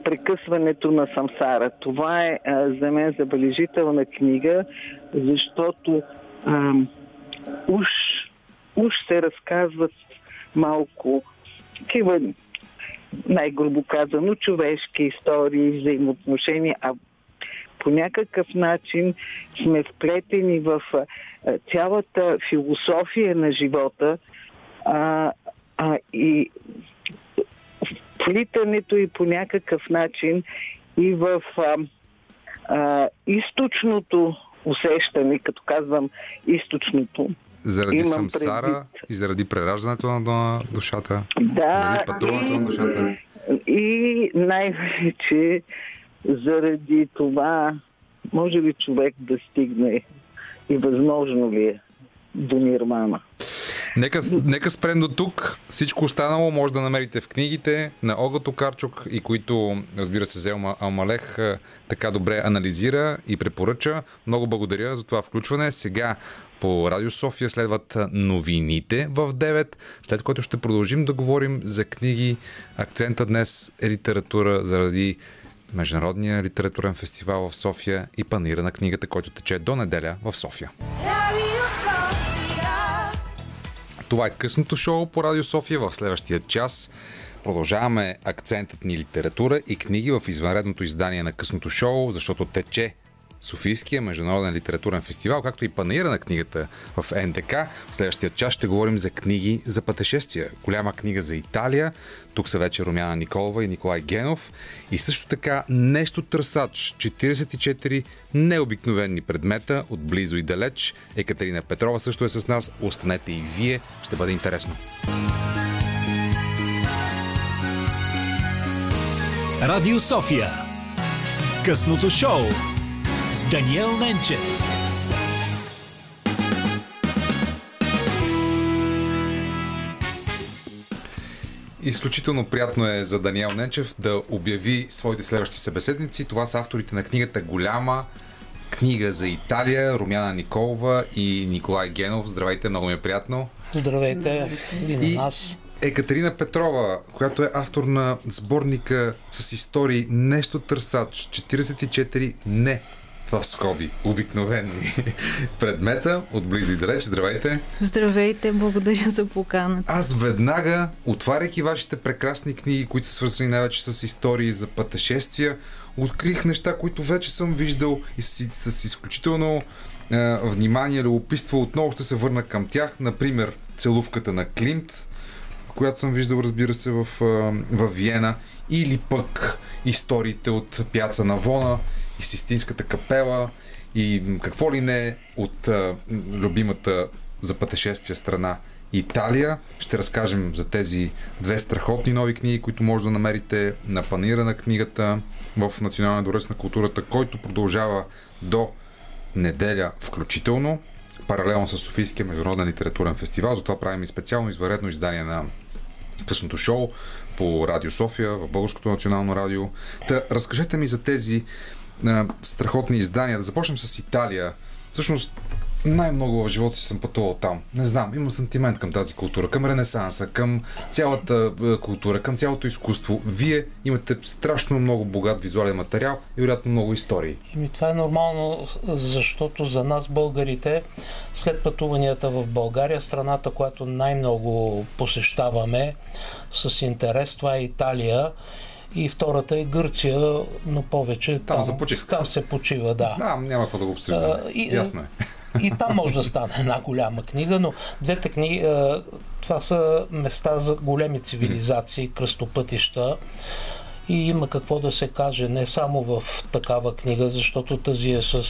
Прекъсването на самсара. Това е за мен забележителна книга, защото уж се разказват малко такива, най-грубо казано, човешки истории, взаимоотношения, а по някакъв начин сме вплетени в цялата философия на живота и вплитането и по някакъв начин и в източното усещане, като казвам източното. Заради самсара и заради прераждането на душата, заради пътуването на душата. И най-вече заради това, може ли човек да стигне и възможно ли е до нирвана. Нека спрем до тук. Всичко останало може да намерите в книгите на Олга Токарчук, и които, разбира се, Зелма Алмалех така добре анализира и препоръча. Много благодаря за това включване. Сега по Радио София следват новините в 9, след което ще продължим да говорим за книги. Акцента днес е литература заради Международния литературен фестивал в София и панаира на книгата, който тече до неделя в София. Това е късното шоу по Радио София. В следващия час продължаваме акцентът ни литература и книги в извънредното издание на късното шоу, защото тече Софийския международен литературен фестивал, както и панаира на книгата в НДК. В следващия час ще говорим за книги за пътешествия. Голяма книга за Италия. Тук са вече Румяна Николова и Николай Генов. И също така нещо търсач. 44 необикновени предмета от близо и далеч. Екатерина Петрова също е с нас. Останете и вие. Ще бъде интересно. Радио София. Късното шоу с Даниел Ненчев. Изключително приятно е за Даниел Ненчев да обяви своите следващи събеседници. Това са авторите на книгата Голяма книга за Италия, Румяна Николова и Николай Генов. Здравейте, много ми е приятно. Здравейте и на нас. Екатерина Петрова, която е автор на сборника с истории Нещо търсач, 44 не в скоби, обикновени предмета, отблизо и далеч. Здравейте! Здравейте, благодаря за поканата. Аз веднага, отваряйки вашите прекрасни книги, които са свързани най-вече с истории за пътешествия, открих неща, които вече съм виждал и с изключително внимание, любопитство. Отново ще се върна към тях. Например, Целувката на Климт, която съм виждал, разбира се, в Виена, или пък историите от Пяца Навона и Систинската капела и какво ли не от любимата за пътешествия страна Италия. Ще разкажем за тези две страхотни нови книги, които може да намерите на панира на книгата в Националния дворец на културата, който продължава до неделя включително, паралелно с Софийския международен литературен фестивал. Затова правим и специално извънредно издание на късното шоу по Радио София, в Българското национално радио. Та, разкажете ми за тези страхотни издания. Да започнем с Италия. Всъщност най-много в живота си съм пътувал там. Не знам, имам сантимент към тази култура, към Ренесанса, към цялата култура, към цялото изкуство. Вие имате страшно много богат визуален материал и вероятно много истории. И това е нормално, защото за нас българите, след пътуванията в България, страната, която най-много посещаваме с интерес, това е Италия. И втората е Гърция, но повече там се почива. Да, няма какво да го обсъждаме. Ясно е. И там може да стане една голяма книга, но двете книги, това са места за големи цивилизации, кръстопътища. И има какво да се каже не само в такава книга, защото тази е с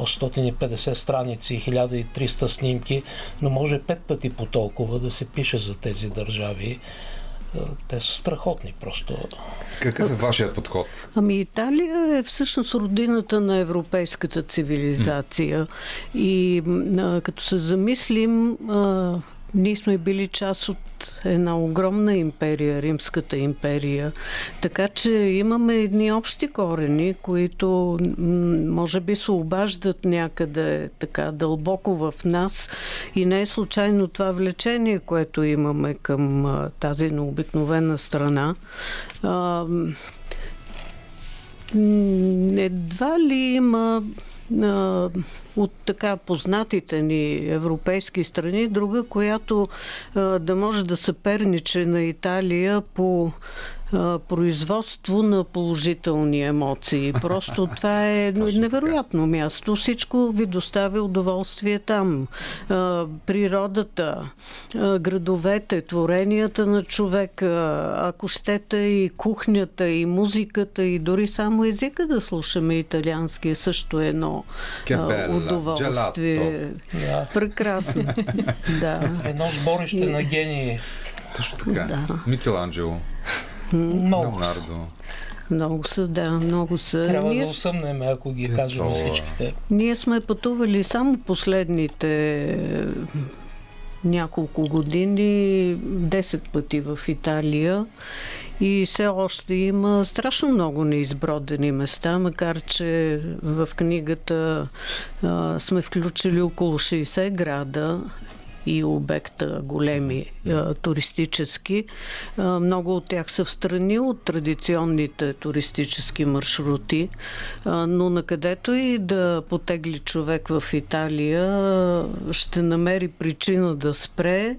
150 страници и 1300 снимки, но може 5 пъти по толкова да се пише за тези държави. Те са страхотни просто. Какъв е вашият подход? Италия е всъщност родината на европейската цивилизация. И като се замислим, ние сме били част от една огромна империя, Римската империя. Така че имаме едни общи корени, които може би се обаждат някъде така дълбоко в нас и не е случайно това влечение, което имаме към тази необикновена страна. Едва ли има от така познатите ни европейски страни друга, която да може да съперничи на Италия по производство на положителни емоции. Просто това е невероятно място. Всичко ви доставя удоволствие там. Природата, градовете, творенията на човека, ако щете и кухнята, и музиката, и дори само езика да слушаме италиански е също едно удоволствие. Прекрасно. Едно сборище на гении. Точно така. Микеланджело. Много са. Трябва да усъмнем, ако ги кажем всичките. Ние сме пътували само последните няколко години 10 пъти в Италия и все още има страшно много неизбродени места, макар че в книгата сме включили около 60 града и обекта големи туристически. Много от тях са в страни от традиционните туристически маршрути, но накъдето и да потегли човек в Италия, ще намери причина да спре,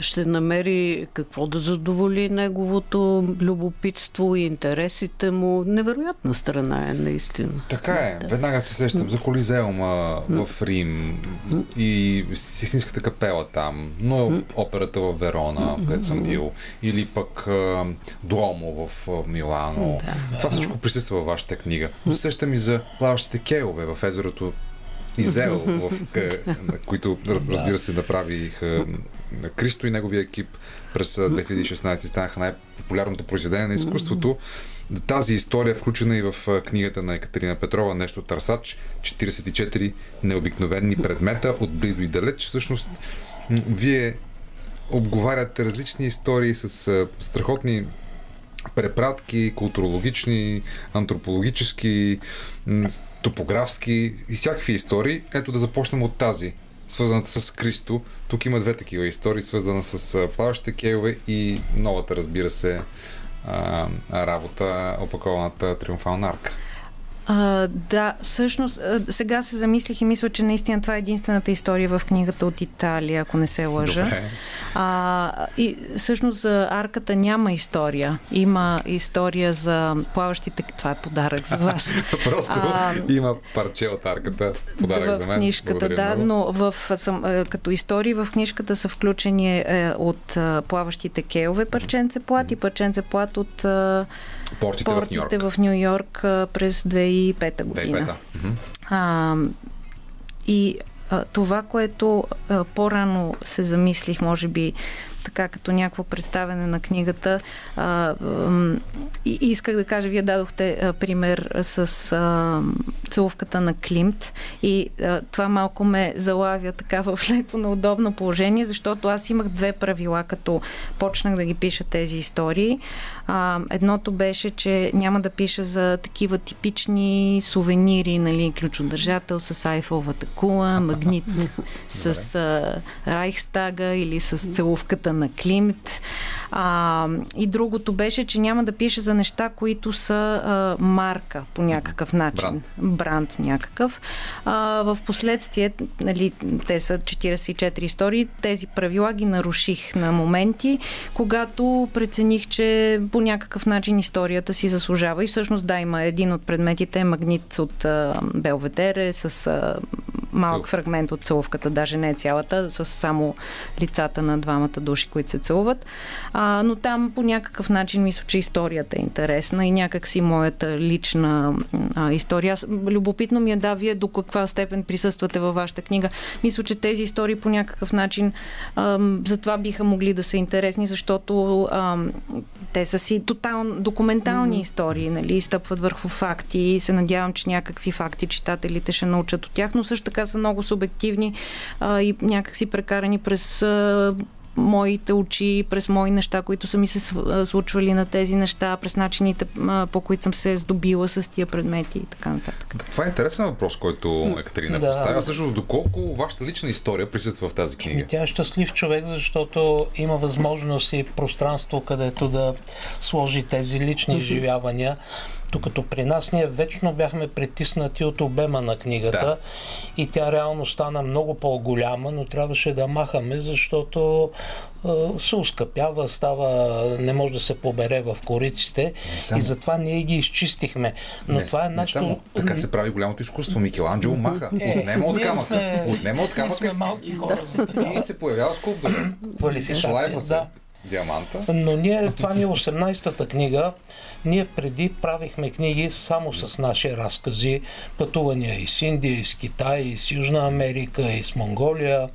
ще намери какво да задоволи неговото любопитство и интересите му. Невероятна страна е, наистина. Така е. Да. Веднага се сещам за Колизеума в Рим и Сикстинската капела там, но операта в Верона, където съм бил, или пък Дуомо в Милано. Да. Това всичко присъства във вашата книга. Усещам и за плаващите кейове в езерото Изел, които, разбира се, направих Кристо и неговия екип през 2016 станаха най-популярното произведение на изкуството. Тази история е включена и в книгата на Екатерина Петрова Нещо търсач, 44 необикновени предмета от близо и далеч. Всъщност, вие обговаряте различни истории с страхотни препратки, културологични, антропологически. топографски и всякакви истории. Ето да започнем от тази, свързаната с Кристо. Тук има две такива истории, свързана с плаващите кейове и новата, разбира се, работа, опакованата триумфална арка. Да, всъщност, сега се замислих и мисля, че наистина това е единствената история в книгата от Италия, ако не се лъжа. И всъщност за арката няма история. Има история за плаващите... Това е подарък за вас. Просто има парче от арката. Подарък за мен. В книжката, да, но като истории в книжката са включени от плаващите кейове парченце плат и парченце плат от портите в Ню Йорк през 2005 година. Това, което по-рано се замислих, може би така като някакво представяне на книгата, и исках да кажа, вие дадохте пример с целувката на Климт и това малко ме залавя така в леко неудобно положение, защото аз имах две правила, като почнах да ги пиша тези истории. Едното беше, че няма да пиша за такива типични сувенири, нали, ключодържател с Айфеловата кула, магнит с Райхстага или с целувката на Климт. И другото беше, че няма да пише за неща, които са марка по някакъв начин. Бранд някакъв. В последствие, нали, те са 44 истории, тези правила ги наруших на моменти, когато прецених, че по някакъв начин историята си заслужава. И всъщност, да, има един от предметите, магнит от Белведере с малък фрагмент от целувката, даже не е цялата, с само лицата на двамата души, които се целуват. Но там по някакъв начин мисля, че историята е интересна и някак си моята лична история. Любопитно ми е, да, вие до каква степен присъствате във вашата книга. Мисля, че тези истории по някакъв начин затова биха могли да са интересни, защото те са си тотално документални истории, нали, стъпват върху факти и се надявам, че някакви факти читателите ще научат от тях, но също така са много субективни и някак си прекарани през моите очи, през мои неща, които са ми се случвали на тези неща, през начините, по които съм се здобила с тия предмети и така нататък. Това е интересен въпрос, който Екатерина поставя. Всъщност, доколко вашата лична история присъства в тази книга? Тя е щастлив човек, защото има възможност и пространство, където да сложи тези лични изживявания. Докато при нас ние вечно бяхме притиснати от обема на книгата, и тя реално стана много по-голяма, но трябваше да махаме, защото се ускъпява, не може да се побере в кориците и затова ние ги изчистихме. Но това е начин... Така се прави голямото изкуство. Микеланджело маха. Отнема от камъка. Ние сме малки хора. И се появява скулптура. Квалификация, диаманта. Но това ни е 18-та книга. Ние преди правихме книги само с наши разкази, пътувания и с Индия, и с Китай, и с Южна Америка, и с Монголия.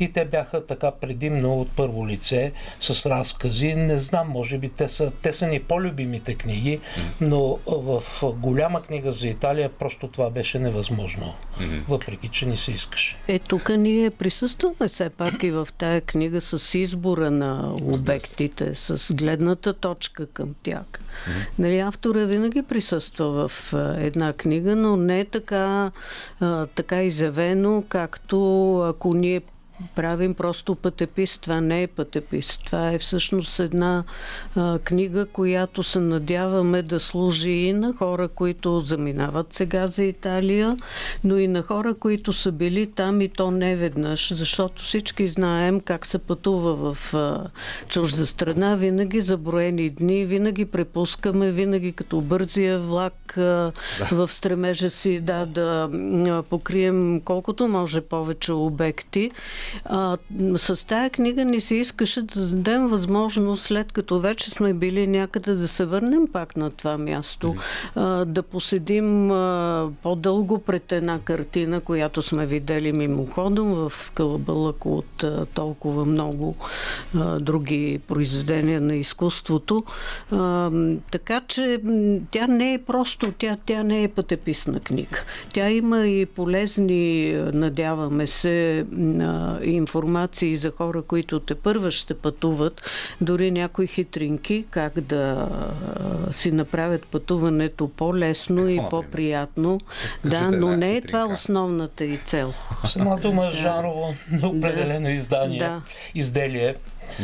И те бяха така предимно от първо лице с разкази. Не знам, може би те са ни по-любимите книги, но в голяма книга за Италия просто това беше невъзможно. Въпреки че ни се искаше. Тук ние присъстваме все пак и в тая книга с избора на обектите, с гледната точка към тях. Нали, автора винаги присъства в една книга, но не така изявено, както ако ние правим просто пътепис. Това не е пътепис. Това е всъщност една книга, която се надяваме да служи и на хора, които заминават сега за Италия, но и на хора, които са били там и то не веднъж, защото всички знаем как се пътува в чужда страна. Винаги за броени дни, винаги препускаме, винаги като бързия влак в стремежа си да покрием колкото може повече обекти. С тая книга ни се искаше да дадем възможност, след като вече сме били някъде, да се върнем пак на това място, да поседим по-дълго пред една картина, която сме видели мимоходом в калъбълък от толкова много други произведения на изкуството. Така че тя не е просто, тя не е пътеписна книга. Тя има и полезни, надяваме се, информации за хора, които тепърва ще пътуват, дори някои хитринки как да си направят пътуването по-лесно и по-приятно. Да, но не е това основната и цел. С една дума, жанрово на определено изделие.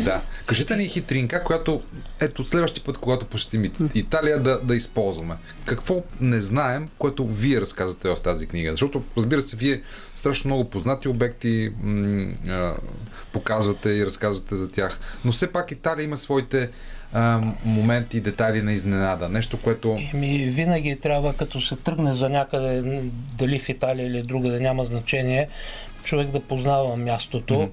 Да. Кажете ни хитринка, която ето следващия път, когато посетим Италия, да използваме. Какво не знаем, което вие разказвате в тази книга? Защото, разбира се, вие страшно много познати обекти показвате и разказвате за тях. Но все пак Италия има своите моменти, детайли на изненада. Нещо, което... Винаги трябва, като се тръгне за някъде, дали в Италия или другаде, няма значение, човек да познава мястото,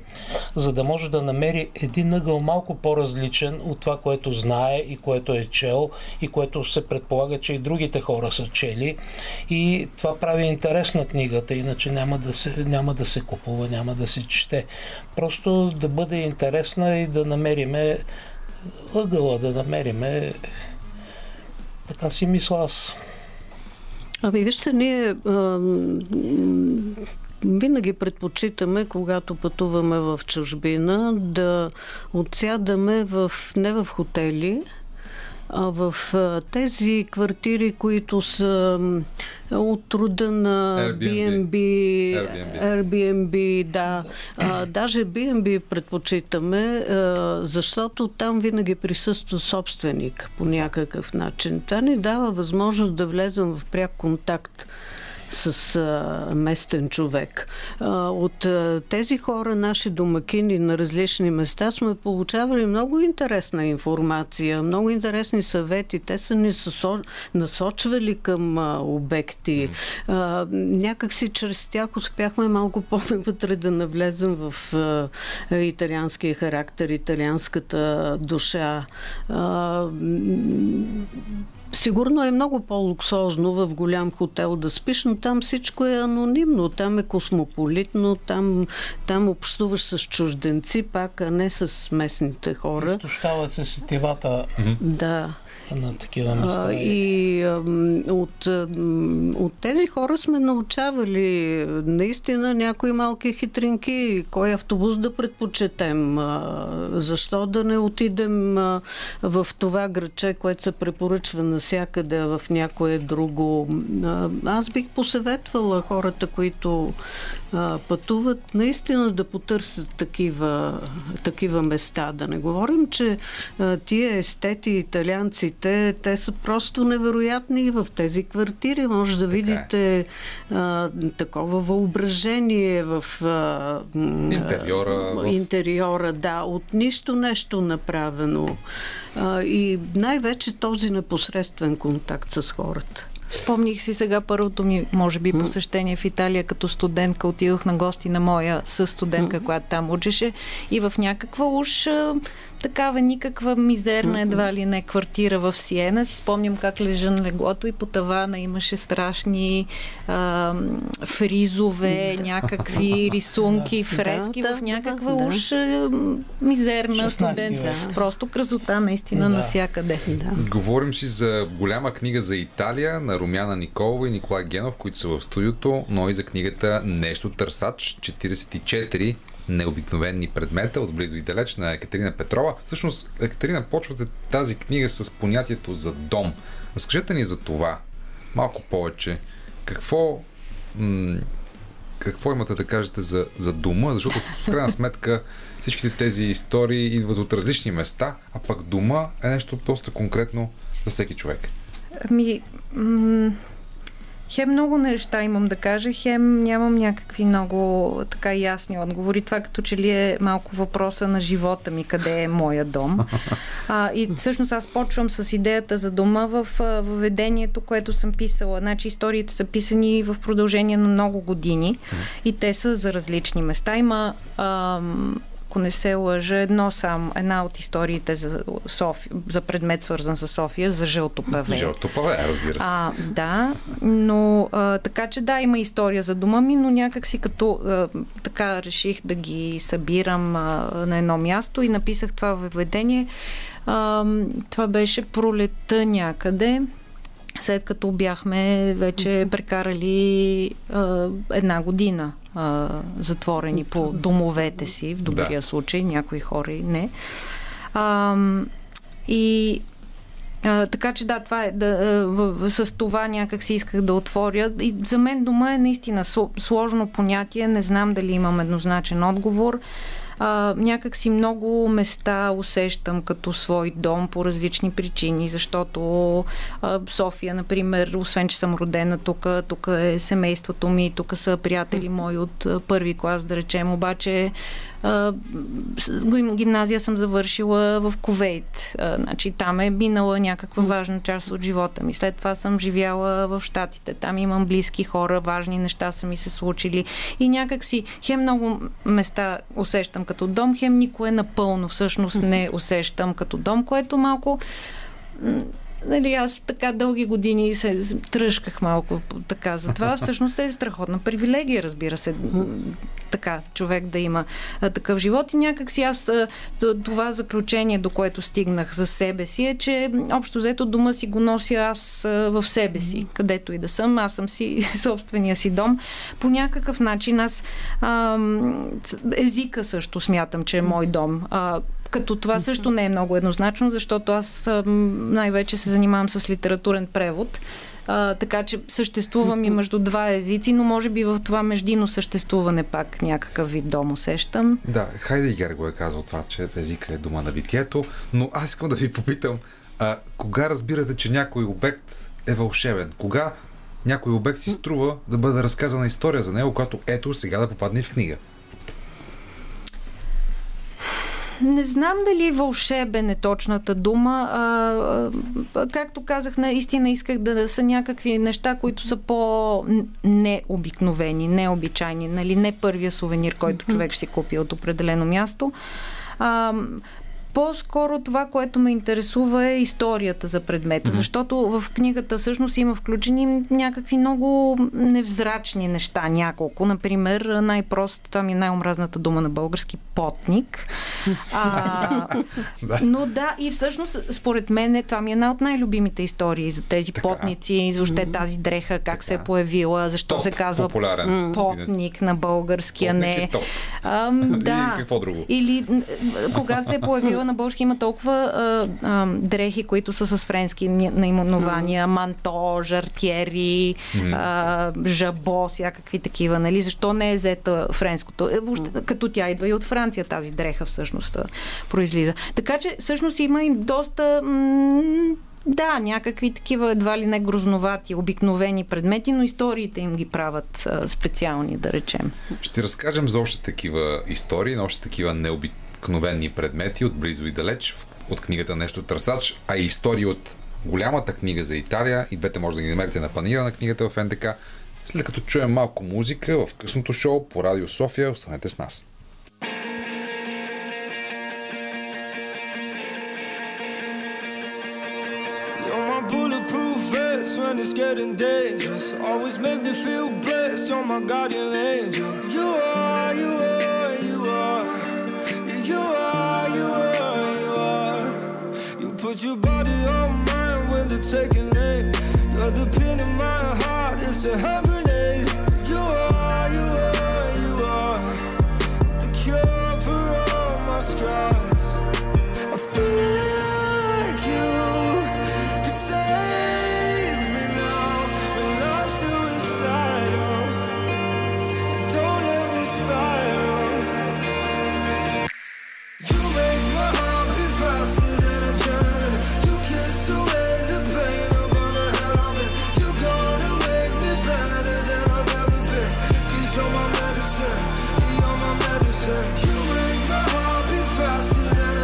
за да може да намери един ъгъл малко по-различен от това, което знае и което е чел и което се предполага, че и другите хора са чели. И това прави интересна книгата, иначе няма да се купува, няма да се чете. Просто да бъде интересна и да намериме ъгъла, да намериме... Така си мисля аз. Ами вижте, ние... Винаги предпочитаме, когато пътуваме в чужбина, да отсядаме не в хотели, а в тези квартири, които са от рода на Airbnb, да. Даже B&B предпочитаме, защото там винаги присъства собственик по някакъв начин. Това ни дава възможност да влезем в пряк контакт с местен човек. От тези хора, наши домакини на различни места, сме получавали много интересна информация, много интересни съвети. Те са ни насочвали към обекти. Някак си чрез тях успяхме малко по-навътре да навлезем в италианския характер, италианската душа. Сигурно е много по-луксозно в голям хотел да спиш, но там всичко е анонимно, там е космополитно, там общуваш с чужденци пак, а не с местните хора. Изтощават се сетивата. Да. На такива места. И от тези хора сме научавали наистина някои малки хитринки. Кой автобус да предпочетем? Защо да не отидем в това градче, което се препоръчва навсякъде, в някое друго? Аз бих посъветвала хората, които пътуват, наистина да потърсят такива места. Да не говорим, че тия естети, италианци, те са просто невероятни и в тези квартири. Може да видите такова въображение в интериора, да, от нищо нещо направено. И най-вече този непосредствен контакт с хората. Спомних си сега първото ми, може би, посещение в Италия като студентка. Отидох на гости на моя състудентка, която там учеше, и в някаква уж такава никаква мизерна едва ли не квартира в Сиена. Си спомням как лежа на леглото и по тавана имаше страшни фризове, някакви рисунки, фрески в някаква уж мизерна студентска. Просто красота наистина навсякъде. Говорим си за голяма книга за Италия на Румяна Николова и Николай Генов, които са в студиото, но и за книгата Нещо търсач, 44 необикновени предмета от близо и далеч на Екатерина Петрова. Всъщност, Екатерина, почвате тази книга с понятието за дом. Разкажете ни за това малко повече. Какво имате да кажете за дома? Защото в крайна сметка всичките тези истории идват от различни места, а пък дома е нещо доста конкретно за всеки човек. Хем много неща имам да кажа, хем нямам някакви много така ясни отговори. Това като че ли е малко въпроса на живота ми, къде е моя дом. И всъщност аз почвам с идеята за дома в въведението, което съм писала. Значи историите са писани в продължение на много години и те са за различни места. Има... ако не се лъжа, една от историите за предмет, свързан с София, за жълтопаве. Жълтопаве, разбира се. Да, но така че да, има история за дома ми, но някак си като така реших да ги събирам на едно място и написах това въведение. Това беше пролетта някъде, след като бяхме вече прекарали една година затворени по домовете си, в добрия случай, някои хора и не. Така че да, това е, с това някак си исках да отворя. И за мен дома е наистина сложно понятие, не знам дали имам еднозначен отговор. Някак си много места усещам като свой дом по различни причини, защото София, например, освен че съм родена тук, тук е семейството ми, тук са приятели мои от първи клас, да речем, обаче гимназия съм завършила в Кувейт. Значи, там е минала някаква важна част от живота ми. След това съм живяла в Щатите. Там имам близки хора, важни неща са ми се случили. И някак си хем много места усещам като дом, хем никое напълно всъщност не усещам като дом, което малко... Нали, аз така дълги години се тръжках малко така за това. Всъщност е страхотна привилегия, разбира се, така човек да има такъв живот. И някак си аз това заключение, до което стигнах за себе си, е, че общо взето дома си го нося аз в себе си, където и да съм. Аз съм си собствения си дом. По някакъв начин аз езика също смятам, че е мой дом. Като това също не е много еднозначно, защото аз най-вече се занимавам с литературен превод. Така че съществувам и между два езици, но може би в това междинно съществуване пак някакъв вид дом усещам. Да, Хайдегер го е казал това, че езика е дома на битието, но аз искам да ви попитам, кога разбирате, че някой обект е вълшебен? Кога някой обект си струва да бъде разказана история за него, която ето сега да попадне в книга? Не знам дали вълшебен е точната дума. Както казах, наистина исках да са някакви неща, които са по-необикновени, необичайни, нали? Не първия сувенир, който човек ще си купи от определено място. По-скоро това, което ме интересува, е историята за предмета, защото в книгата всъщност има включени някакви много невзрачни неща, няколко. Например, най-просто, това ми е най-омразната дума на български, потник. Но да, и всъщност, според мен, това ми е една от най-любимите истории за тези потници, и въобще тази дреха, как се е появила, защо се казва потник на български, а не... Да. Какво друго? Или когато се е появила на български, има толкова дрехи, които са с френски наименования. Манто, жартиери, жабо, всякакви такива. Нали? Защо не е взета френското? Като тя идва и от Франция, тази дреха всъщност произлиза. Така че всъщност има и доста... Да, някакви такива едва ли не грозновати, обикновени предмети, но историите им ги правят специални, да речем. Ще разкажем за още такива истории, но още такива необикновени предмети от близо и далеч, от книгата Нещо търсач, а и истории от голямата книга за Италия. И двете може да ги намерите на панира на книгата в НДК. След като чуем малко музика в късното шоу по Радио София, останете с нас. When it's getting dangerous, always make me feel blessed. You're my guardian angel. You are, you are, you are. You are, you are, you are. You put your body on mine when they're taking it. You're the pin in my heart, it's a hand grenade. You are, you are, you are. The cure for all my scars. Faster than a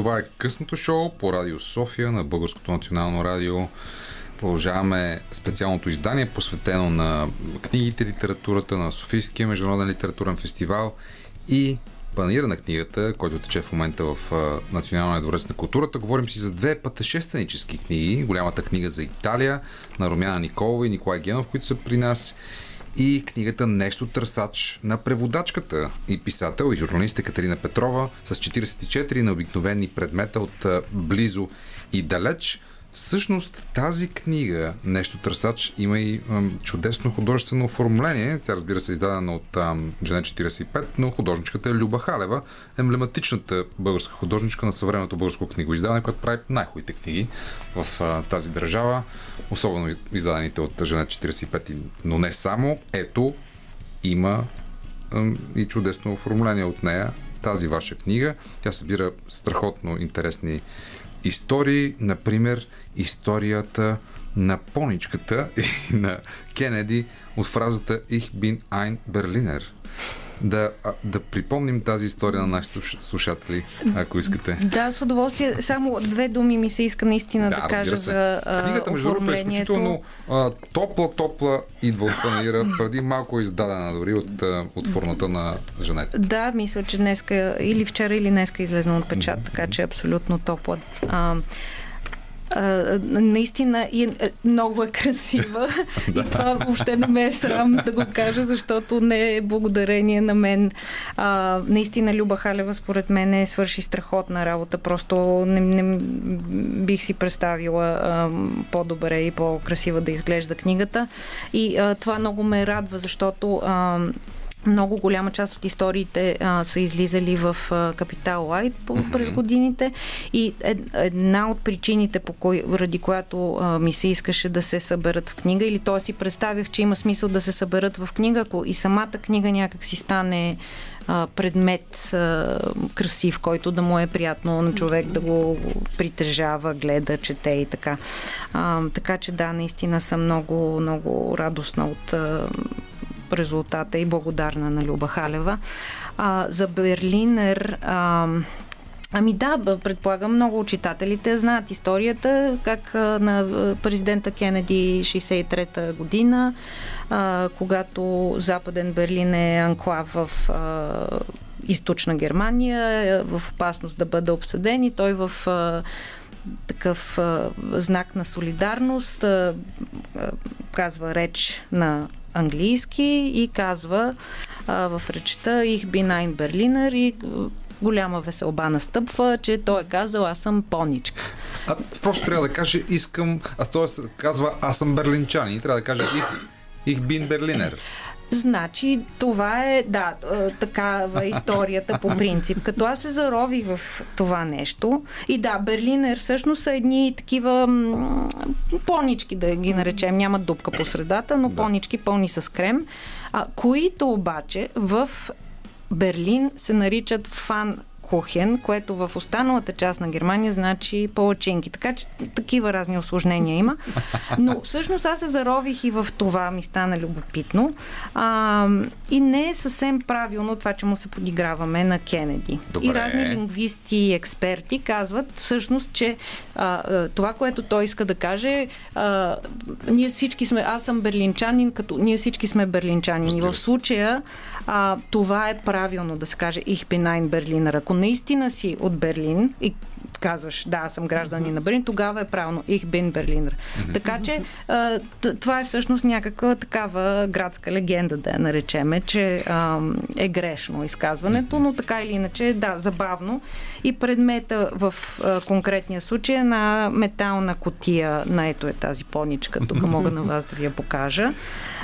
Това е късното шоу по Радио София на Българското национално радио. Продължаваме специалното издание, посветено на книгите, литературата, на Софийския международен литературен фестивал и панира на книгата, който тече в момента в Националния дворец на културата. Говорим си за две пътешественически книги. Голямата книга за Италия на Румяна Николова и Николай Генов, които са при нас, и книгата Нещо търсач на преводачката и писател и журналист Екатерина Петрова с 44 необикновени предмета от близо и далеч. Всъщност тази книга Нещо търсач има и чудесно художествено оформление. Тя, разбира се, е издадена от Жене 45, но художничката е Люба Халева, емблематичната българска художничка на съвременното българско книгоиздаване, която прави най-хубавите книги в тази държава, особено издадените от Жене 45, но не само. Ето, има и чудесно оформление от нея тази ваша книга. Тя събира страхотно интересни истории, например, историята на поничката и на Кенеди от фразата Ich bin ein Berliner. Да припомним тази история на нашите слушатели, ако искате. Да, с удоволствие. Само две думи ми се иска наистина да кажа за книгата, между другото, е изключително топла идва от панира. Преди малко е издадена дори от фурната на Жанет. Да, мисля, че днеска или вчера, или днеска излезна от печат, така че е абсолютно топла. Наистина много е красива и това въобще не ме е срам да го кажа, защото не е благодарение на мен. Наистина Люба Халева според мен е свърши страхотна работа, просто не бих си представила по-добре и по-красива да изглежда книгата, и това много ме радва, защото много голяма част от историите са излизали в Капитал Лайт през годините, и една от причините, ради която ми се искаше да се съберат в книга, или то си представях, че има смисъл да се съберат в книга, ако и самата книга някак си стане предмет красив, който да му е приятно на човек да го притежава, гледа, чете и така. Така че да, наистина съм много, много радостна от резултата и благодарна на Люба Халева. За Берлинер, ами да, предполагам, много от читателите знаят историята, как на президента Кенеди 1963 година, когато Западен Берлин е анклав в източна Германия, в опасност да бъде обсъден, и той в такъв знак на солидарност казва реч на английски и казва в речта Ich bin ein Berliner, и голяма веселба настъпва, че той е казал аз съм поничка. Просто трябва да каже искам, а той казва аз съм берлинчанин и трябва да каже Ich bin Berliner. Значи, това е, да, такава историята по принцип. Като аз се зарових в това нещо, и да, Берлинер всъщност са едни такива понички, да ги наречем, нямат дупка по средата, но понички пълни с крем, които обаче в Берлин се наричат фан кухен, което в останалата част на Германия значи палачинки. Така че такива разни усложнения има. Но всъщност аз се зарових и в това, ми стана любопитно. И не е съвсем правилно това, че му се подиграваме на Кенеди. Добре. И разни лингвисти и експерти казват всъщност, че това, което той иска да каже, ние всички сме, аз съм берлинчанин, като ние всички сме берлинчанин. И в случая това е правилно да се каже Ich bin ein Berliner. Ако наистина си от Берлин и казваш, да, съм гражданин на Берлин, тогава е правилно Ich bin Berliner. Така че това е всъщност някаква такава градска легенда, да наречеме, че е грешно изказването, но така или иначе, да, забавно. И предмета в конкретния случай е на метална кутия, на ето е тази поничка, тук мога на вас да ви я покажа.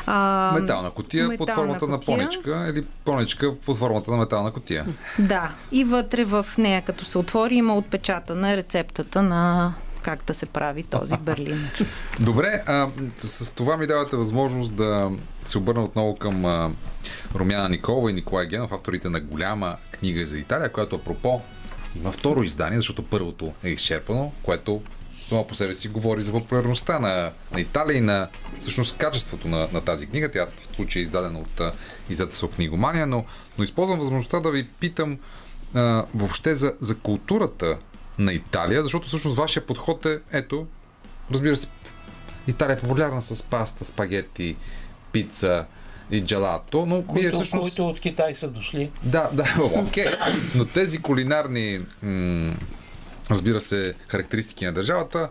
Метална кутия под формата на поничка или поничка под формата на метална кутия. Да, и вътре в нея, като се отвори, има отпечата на рецептата на как да се прави този берлинер. Добре, с това ми давате възможност да се обърна отново към Румяна Николова и Николай Генов, авторите на голяма книга за Италия, която апропо има второ издание, защото първото е изчерпано, което само по себе си говори за популярността на Италия и на всъщност качеството на тази книга. Тя в случая е издадена от издателство Книгомания, но използвам възможността да ви питам въобще за културата на Италия, защото всъщност вашия подход е, ето, разбира се, Италия е популярна с паста, спагети, пица и джелато, но вие всъщност... Които от Китай са дошли. Да, окей. Но тези кулинарни, разбира се, характеристики на държавата,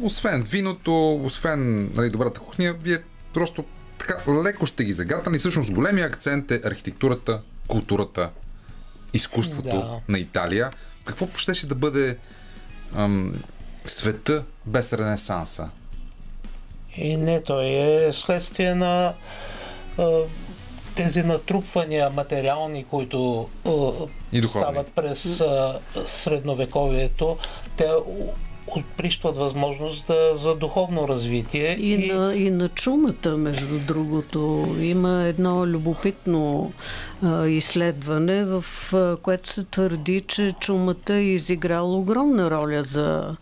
освен виното, освен добрата кухня, вие просто така леко сте ги загатани. Всъщност големия акцент е архитектурата, културата, изкуството на Италия. Какво щеше да бъде света без Ренесанса? И не, той е следствие на тези натрупвания материални, които стават през средновековието. Те отприщват възможност за духовно развитие. И на чумата, между другото, има едно любопитно изследване, в което се твърди, че чумата е изиграла огромна роля за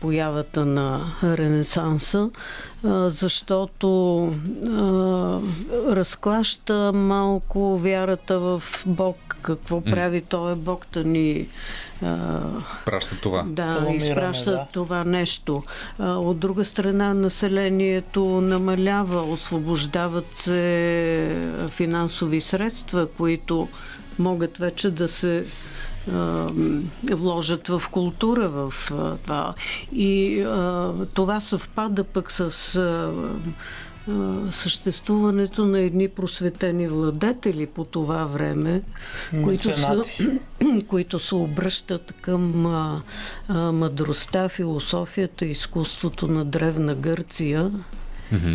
появата на Ренесанса, защото разклаща малко вярата в Бог. Какво прави този Бог да ни праща това. Да, изпраща това нещо. От друга страна, населението намалява, освобождават се финансови средства, които могат вече да се вложат в култура, в това. И това съвпада пък с съществуването на едни просветени владетели по това време, които се обръщат към мъдростта, философията, изкуството на Древна Гърция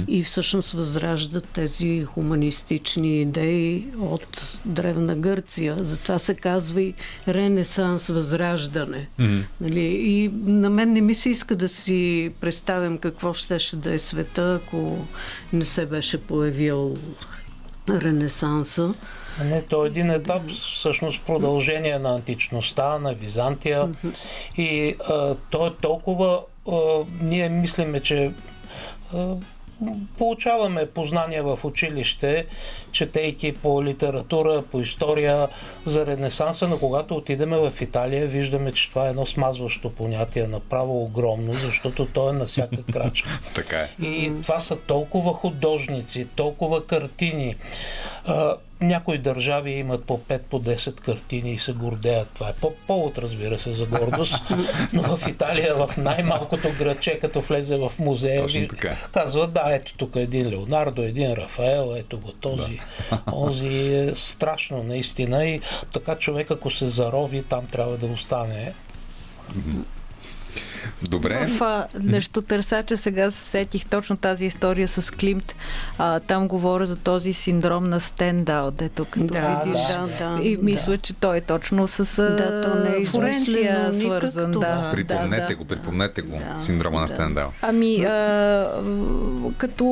и всъщност възраждат тези хуманистични идеи от Древна Гърция. Затова се казва и Ренесанс, възраждане. Нали? И на мен не ми се иска да си представям какво щеше да е света, ако не се беше появил Ренесанса. Не, той е един етап, всъщност продължение на античността, на Византия. И той е толкова... ние мислиме, че получаваме познания в училище, четейки по литература, по история за Ренесанса, но когато отидеме в Италия, виждаме, че това е едно смазващо понятие, направо огромно, защото то е на всяка крачка. И това са толкова художници, толкова картини. Някои държави имат по 5, по 10 картини и се гордеят. Това е повод, разбира се, за гордост. Но в Италия, в най-малкото градче, като влезе в музея, казват, ето тук един Леонардо, един Рафаел, ето го този. Този е страшно, наистина. И така човек, ако се зарови, там трябва да остане. Добре. В нещо търсаче сега сетих точно тази история с Климт. Там говоря за този синдром на стендаут, дето като видиш. И мисля, че той е точно с Флоренция свързан. Припомнете го, синдрома на стендаут. Ами, като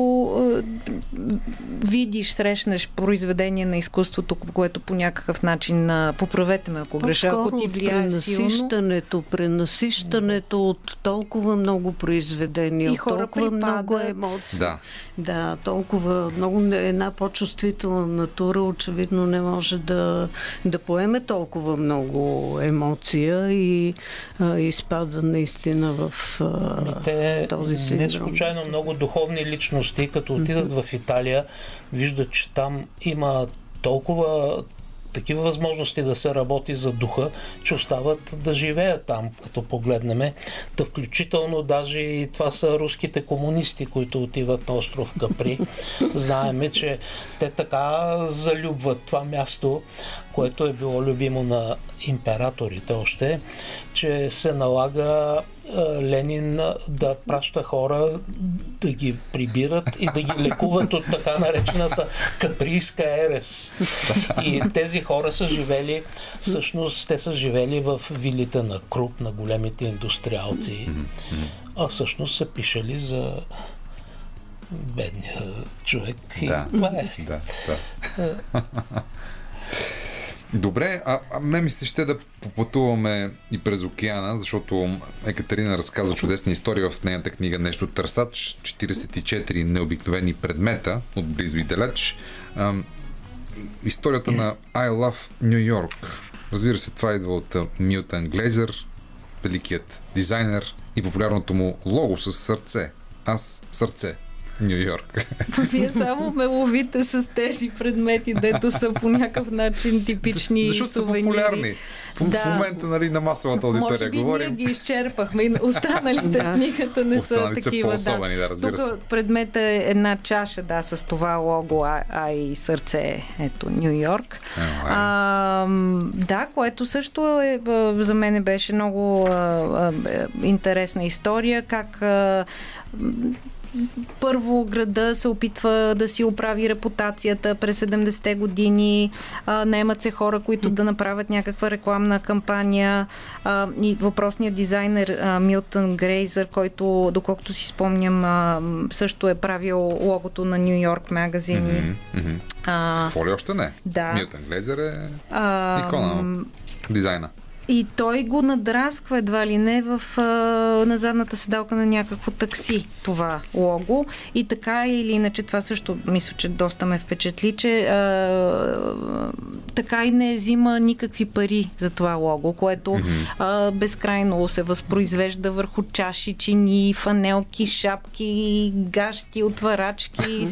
видиш, срещнеш произведение на изкуството, което по някакъв начин, поправете ме, ако греша, ако ти влияе силно. Пренасищането от толкова много произведения, толкова много емоции. Да, толкова много. Една по-чувствителна натура очевидно не може да поеме толкова много емоция и изпада наистина в този синдром. Не случайно много духовни личности, като отидат в Италия, виждат, че там има толкова такива възможности да се работи за духа, че остават да живеят там, като погледнеме. Да, включително даже и това са руските комунисти, които отиват на остров Капри. Знаеме, че те така залюбват това място, което е било любимо на императорите още, че се налага Ленин да праща хора да ги прибират и да ги лекуват от така наречената каприйска ерес. И тези хора са живели, всъщност те са живели в вилите на Круп, на големите индустриалци, а всъщност са пишели за бедния човек. Добре, ме ми се ще да попътуваме и през океана, защото Екатерина разказва чудесна история в нейната книга "Нещо търсач", 44 необикновени предмета от близо и далеч. Историята на I Love New York. Разбира се, това идва от Милтън Глейзър, великият дизайнер и популярното му лого с сърце. Аз сърце. Ню Йорк. Вие само ме ловите с тези предмети, дето са по някакъв начин типични сувенири. Защото са популярни. Да. В момента, нали, на масовата аудитория говорим. Може би ние ги изчерпахме и останалите в книгата не са такива. По-особени, да, разбира се. Тук предмета е една чаша, да, с това лого, а и сърце, ето, Ню Йорк. Да, което също е, за мен беше много интересна история, как първо града се опитва да си оправи репутацията през 70-те години, наемат се хора, които да направят някаква рекламна кампания, и въпросният дизайнер Милтън Грейзър, който, доколкото си спомням, също е правил логото на Ню Йорк магазини. Какво ли още не? Да. Милтън Грейзър е икона на дизайна. И той го надрасква едва ли не на задната седалка на някакво такси, това лого. И така или иначе, това също мисля, че доста ме впечатли, че така и не взима никакви пари за това лого, което безкрайно се възпроизвежда върху чаши, чини, фанелки, шапки, гащи, отварачки,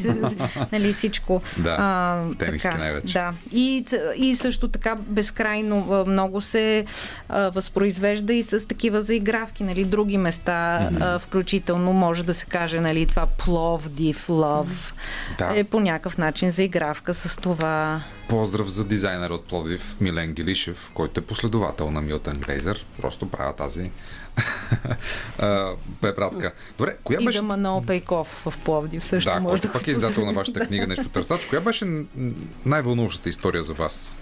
нали, всичко. Да, тениски най-вече. Да. И също така безкрайно много се възпроизвежда и с такива заигравки, нали, други места, включително може да се каже, нали, това Пловдив, Лъв, е по някакъв начин заигравка с това. Поздрав за дизайнера от Пловдив, Милен Гелишев, който е последовател на Милтън Грейзър, просто правя тази препратка. Добре, коя беше... И за Манол Пейков в Пловдив също може да... Да, пак е издател на вашата книга Нещо търсач. Коя беше най-вълнуващата история за вас,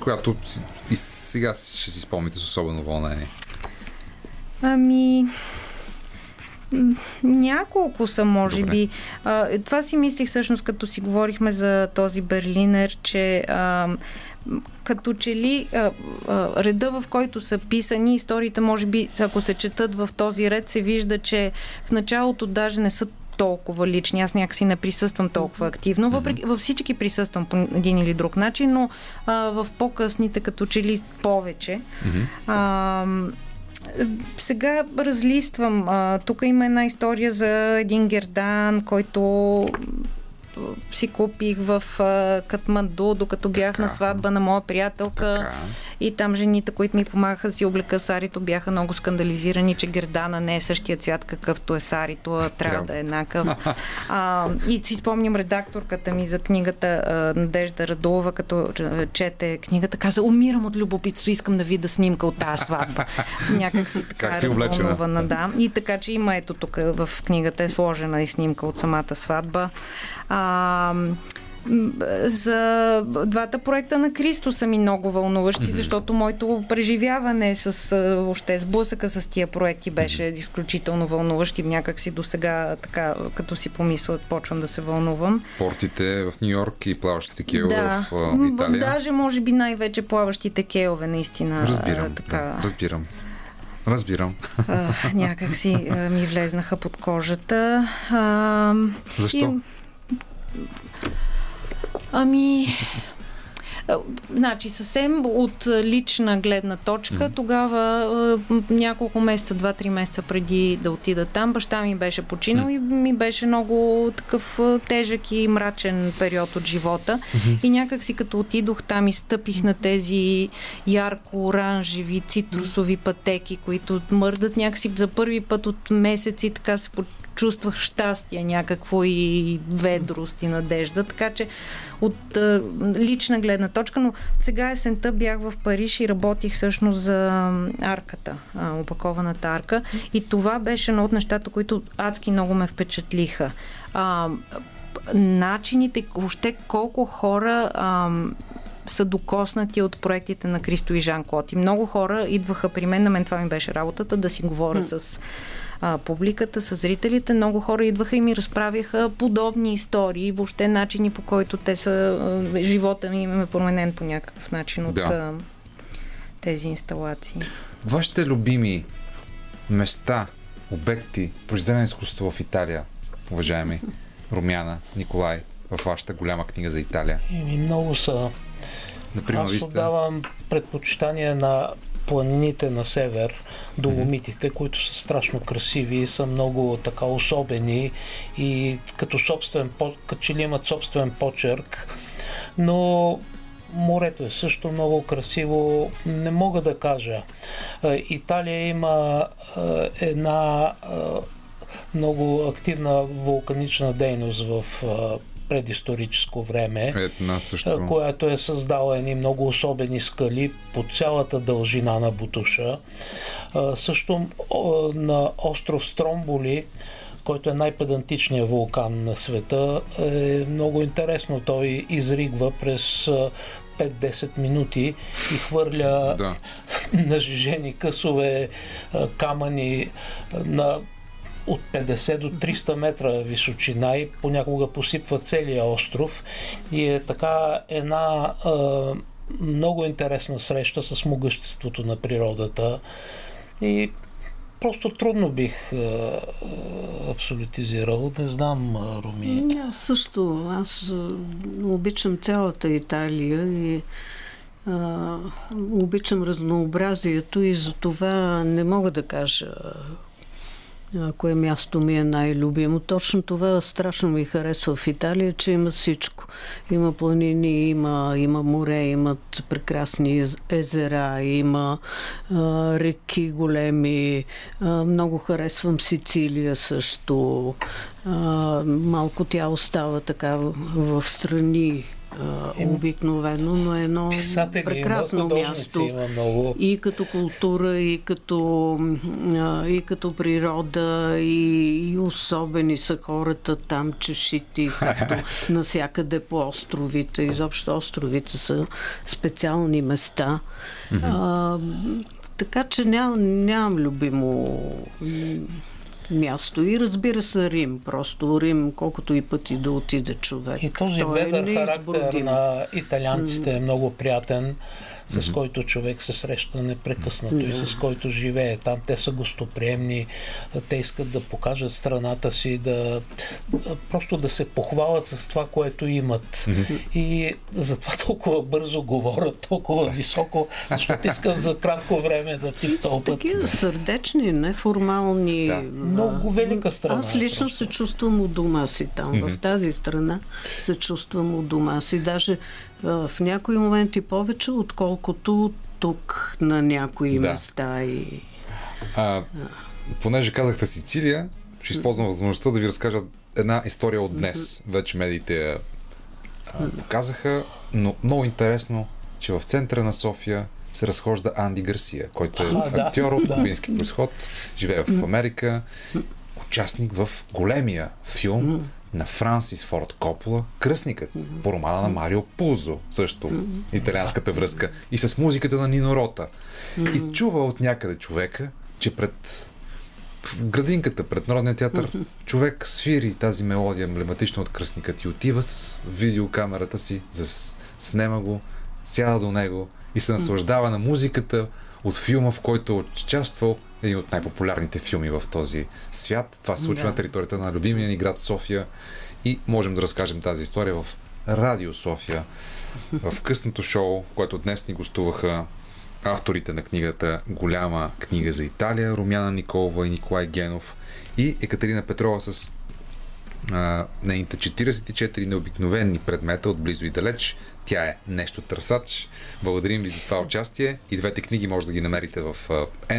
която и сега ще си спомните с особено вълнение? Ами... няколко са, може би. Това си мислих всъщност, като си говорихме за този Берлинер, че като че ли реда, в който са писани историите, може би, ако се четат в този ред, се вижда, че в началото даже не са толкова лични. Аз някакси не присъствам толкова активно. Във всички присъствам по един или друг начин, но в по-късните като че ли повече. Сега разлиствам. Тук има една история за един гердан, който си купих в Катманду, докато бях на сватба на моя приятелка. И там жените, които ми помагаха да си облека сарито, бяха много скандализирани, че гердана не е същия цвят, какъвто е сарито, а трябва да е еднакъв. И си спомням редакторката ми за книгата, Надежда Радулова, като чете книгата, каза: умирам от любопитство, искам да видя снимка от тази сватба. Някак си така развълнувана. Да. И така, че има, ето тук в книгата е сложена и снимка от самата сватба. За двата проекта на Кристо са ми много вълнуващи, защото моето преживяване въобще сблъсъка с тия проекти беше изключително вълнуващ и някак си до сега, така, като си помисля, почвам да се вълнувам. Портите в Ню Йорк и плаващите кейове в Италия. Даже може би най-вече плаващите кейове, наистина. Разбирам, така. Да, разбирам. Разбирам. Някак си ми влезнаха под кожата. Защо? Ами, значи съвсем от лична гледна точка, тогава няколко месеца, 2-3 месеца преди да отида там, баща ми беше починал и ми беше много такъв тежък и мрачен период от живота. И някак си като отидох там и стъпих на тези ярко-оранжеви, цитрусови пътеки, които мърдат, някакси за първи път от месеци така се почувствах. Чувствах щастие някакво и ведрост и надежда, така че от лична гледна точка, но сега есента бях в Париж и работих всъщност за арката, опакованата арка, и това беше едно от нещата, които адски много ме впечатлиха. Начините, въобще колко хора са докоснати от проектите на Кристо и Жан-Клод. И много хора идваха при мен, на мен това ми беше работата, да си говоря с публиката, с зрителите. Много хора идваха и ми разправяха подобни истории, въобще начини, по който те са... живота ми е променен по някакъв начин от тези инсталации. Вашите любими места, обекти, произведения изкуство в Италия, уважаеми Румяна, Николай, в вашата голяма книга за Италия? Много са. Аз отдавам предпочитание на планините на север, Доломитите, които са страшно красиви и са много така особени и като собствен, като че ли имат собствен почерк, но морето е също много красиво, не мога да кажа. Италия има една много активна вулканична дейност в предисторическо време, която е създала едни много особени скали по цялата дължина на Бутуша. Също на остров Стромболи, който е най-педантичният вулкан на света, е много интересно. Той изригва през 5-10 минути и хвърля нажежени късове, камъни на от 50 до 300 метра височина и понякога посипва целия остров. И е така една много интересна среща с могъществото на природата. И просто трудно бих абсолютизирал. Не знам, Руми. Аз също. Аз обичам цялата Италия и обичам разнообразието и за това не мога да кажа кое място ми е най-любимо. Точно това страшно ми харесва в Италия, че има всичко. Има планини, има море, имат прекрасни езера, има реки големи. Много харесвам Сицилия също. Малко тя остава така в страни обикновено, но е едно прекрасно място. И като култура, и като природа, и особени са хората там, чешити, както насякъде по островите. Изобщо островите са специални места. Така че нямам любимо място. И разбира се Рим. Просто Рим, колкото и пъти да отиде човек. И този ведър характер на италианците е много приятен, с който човек се среща непрекъснато и с който живее там. Те са гостоприемни, те искат да покажат страната си, просто да се похвалят с това, което имат. И затова толкова бързо говорят, толкова високо, защото искат за кратко време да ти втълпат. Такива сърдечни, неформални. Много велика страна. Аз лично се чувствам у дома си там. В тази страна се чувствам у дома си. Даже в някои моменти повече, отколкото тук на някои места. И понеже казахте Сицилия, ще използвам възможността да ви разкажа една история от днес. Вече медиите я показаха, но много интересно, че в центъра на София се разхожда Анди Гарсия, който е актьор от кубински происход, живее в Америка, участник в големия филм на Франсис Форд Копола, Кръстникът, по романа на Марио Пулзо, също италианската връзка, и с музиката на Нино Рота. И чува от някъде човека, че пред градинката, пред Народния театър, човек свири тази мелодия, емблематична от Кръстникът, и отива с видеокамерата си, снема го, сяда до него и се наслаждава на музиката от филма, в който участвал. Един от най-популярните филми в този свят. Това се случва на територията на любимия ни град София и можем да разкажем тази история в Радио София, в късното шоу, което днес ни гостуваха авторите на книгата Голяма книга за Италия, Румяна Николова и Николай Генов, и Екатерина Петрова с нейните 44 необикновени предмета от близо и далеч. Тя е нещо търсач. Благодарим ви за това участие. И двете книги може да ги намерите в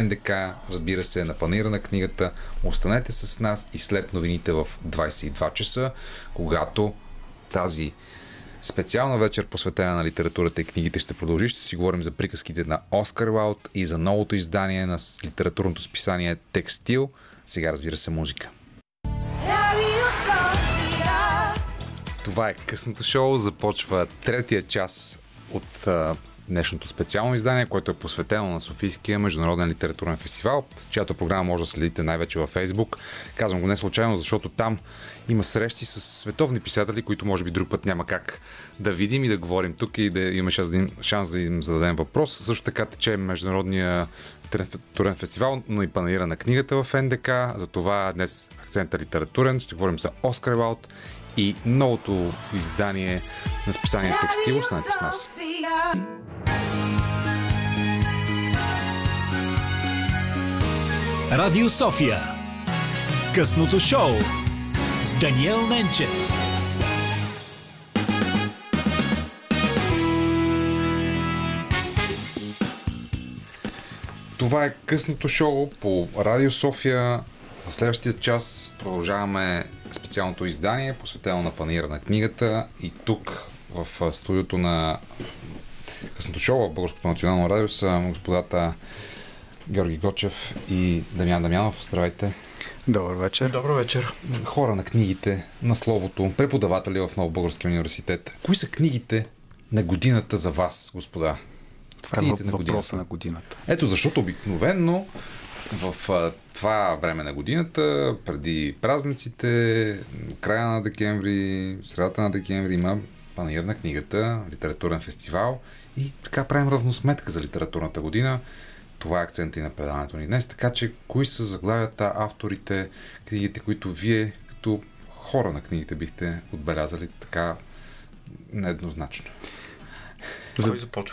НДК. Разбира се, на панира на книгата. Останете с нас и след новините в 22 часа, когато тази специална вечер, посветена на литературата и книгите, ще продължи. Ще си говорим за приказките на Оскар Уайлд и за новото издание на литературното списание Текстил. Сега, разбира се, музика. Това е късното шоу, започва третия час от днешното специално издание, което е посветено на Софийския международен литературен фестивал, чиято програма може да следите най-вече във Фейсбук. Казвам го не случайно, защото там има срещи с световни писатели, които може би друг път няма как да видим и да говорим тук и да имаме шанс да им зададем въпрос. Също така тече международния литературен фестивал, но и панаира на книгата в НДК. За това днес акцентът литературен. Ще говорим за Оскар Уайлд и новото издание на списание Текстил. Останете с нас. Радио София. Късното шоу с Даниел Ненчев. Това е късното шоу по Радио София. За следващия час продължаваме специалното издание, посветено на панаира на книгата. И тук в студиото на късното шоу в Българското национално радио са господата Георги Гочев и Дамян Дамянов. Здравейте! Добър вечер! Добър вечер! Хора на книгите, на словото, преподаватели в Нов български университет. Кои са книгите на годината за вас, господа? Това е въпроса на годината. Ето защото обикновенно в това време на годината, преди празниците, края на декември, средата на декември има панаир на книгата, литературен фестивал и така правим равносметка за литературната година. Това е акцентът и на предаването ни днес. Така че, кои са заглавията, авторите, книгите, които вие като хора на книгите бихте отбелязали така нееднозначно?